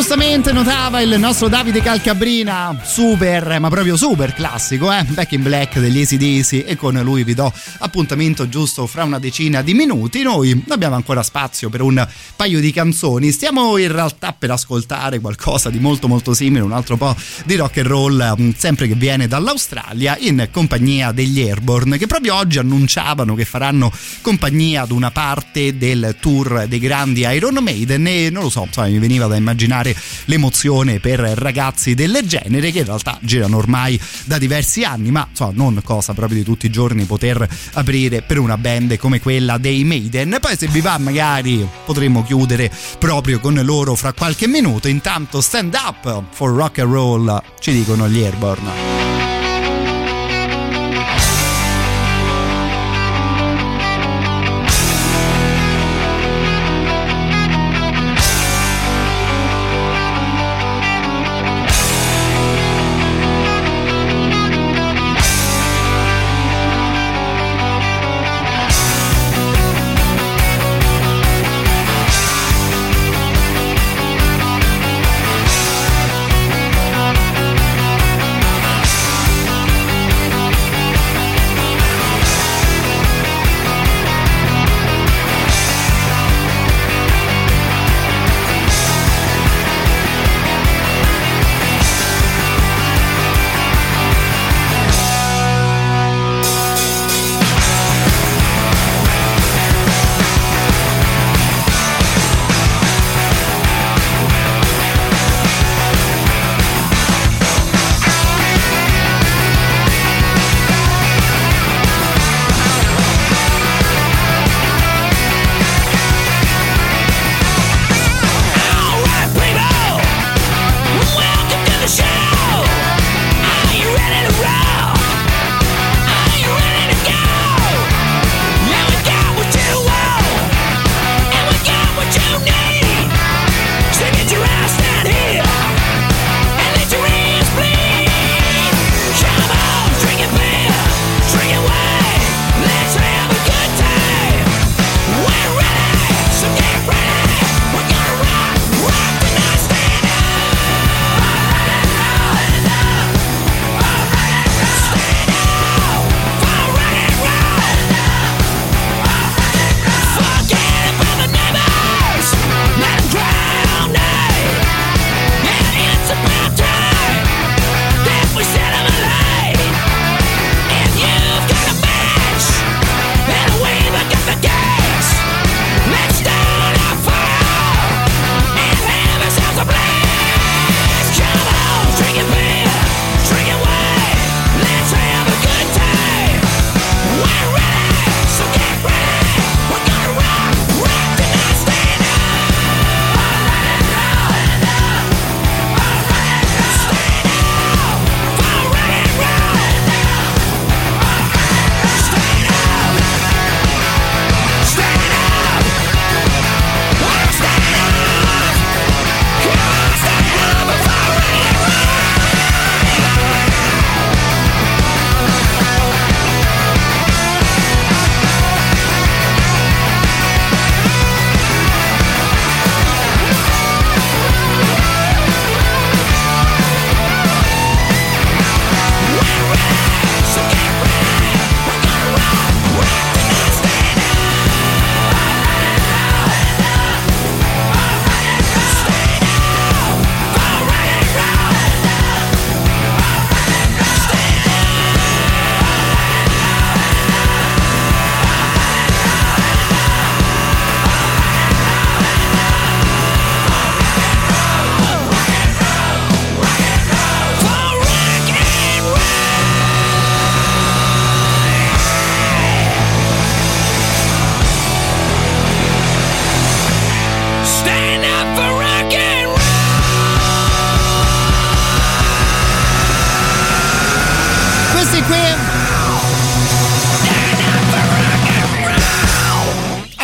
giustamente notava il nostro Davide Calcabrina, super, ma proprio super classico, eh? Back in Black degli A C D C, e con lui vi do appuntamento giusto fra una decina di minuti. Noi abbiamo ancora spazio per un paio di canzoni, stiamo in realtà per ascoltare qualcosa di molto molto simile, un altro po' di rock and roll, sempre che viene dall'Australia, in compagnia degli Airborne, che proprio oggi annunciavano che faranno compagnia ad una parte del tour dei grandi Iron Maiden, e non lo so, insomma, mi veniva da immaginare l'emozione per ragazzi del genere, che in realtà girano ormai da diversi anni, ma insomma non cosa proprio di tutti i giorni poter aprire per una band come quella dei Maiden. Poi se vi va magari potremmo chiudere proprio con loro fra qualche minuto. Intanto Stand Up for Rock and Roll, ci dicono gli Airborne.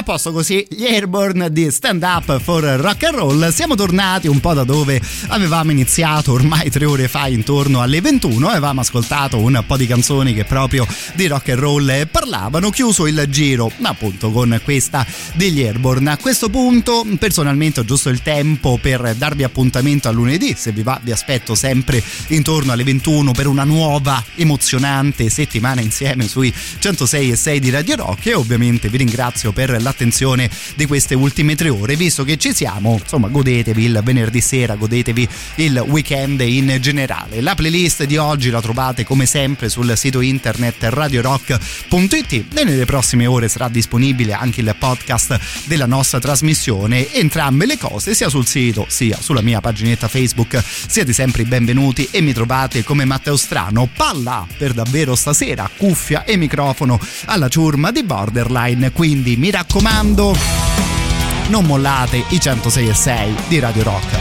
posto così gli Airborne di Stand Up for Rock and Roll. Siamo tornati un po' da dove avevamo iniziato ormai tre ore fa, intorno alle ventuno. Avevamo ascoltato un po' di canzoni che proprio di rock and roll parlavano, chiuso il giro appunto con questa degli Airborne. A questo punto personalmente ho giusto il tempo per darvi appuntamento a lunedì, se vi va vi aspetto sempre intorno alle ventuno per una nuova emozionante settimana insieme sui centosei e sei di Radio Rock. E ovviamente vi ringrazio per l'attenzione di queste ultime tre ore, visto che ci siamo. Insomma, godetevi il venerdì sera, godetevi il weekend in generale. La playlist di oggi la trovate come sempre sul sito internet radio rock punto it e nelle prossime ore sarà disponibile anche il podcast della nostra trasmissione. Entrambe le cose, sia sul sito sia sulla mia paginetta Facebook, siete sempre benvenuti e mi trovate come Matteo Strano. Palla per davvero stasera, cuffia e microfono alla ciurma di Borderline, quindi mi raccomando, non mollate i centosei e sei di Radio Rock.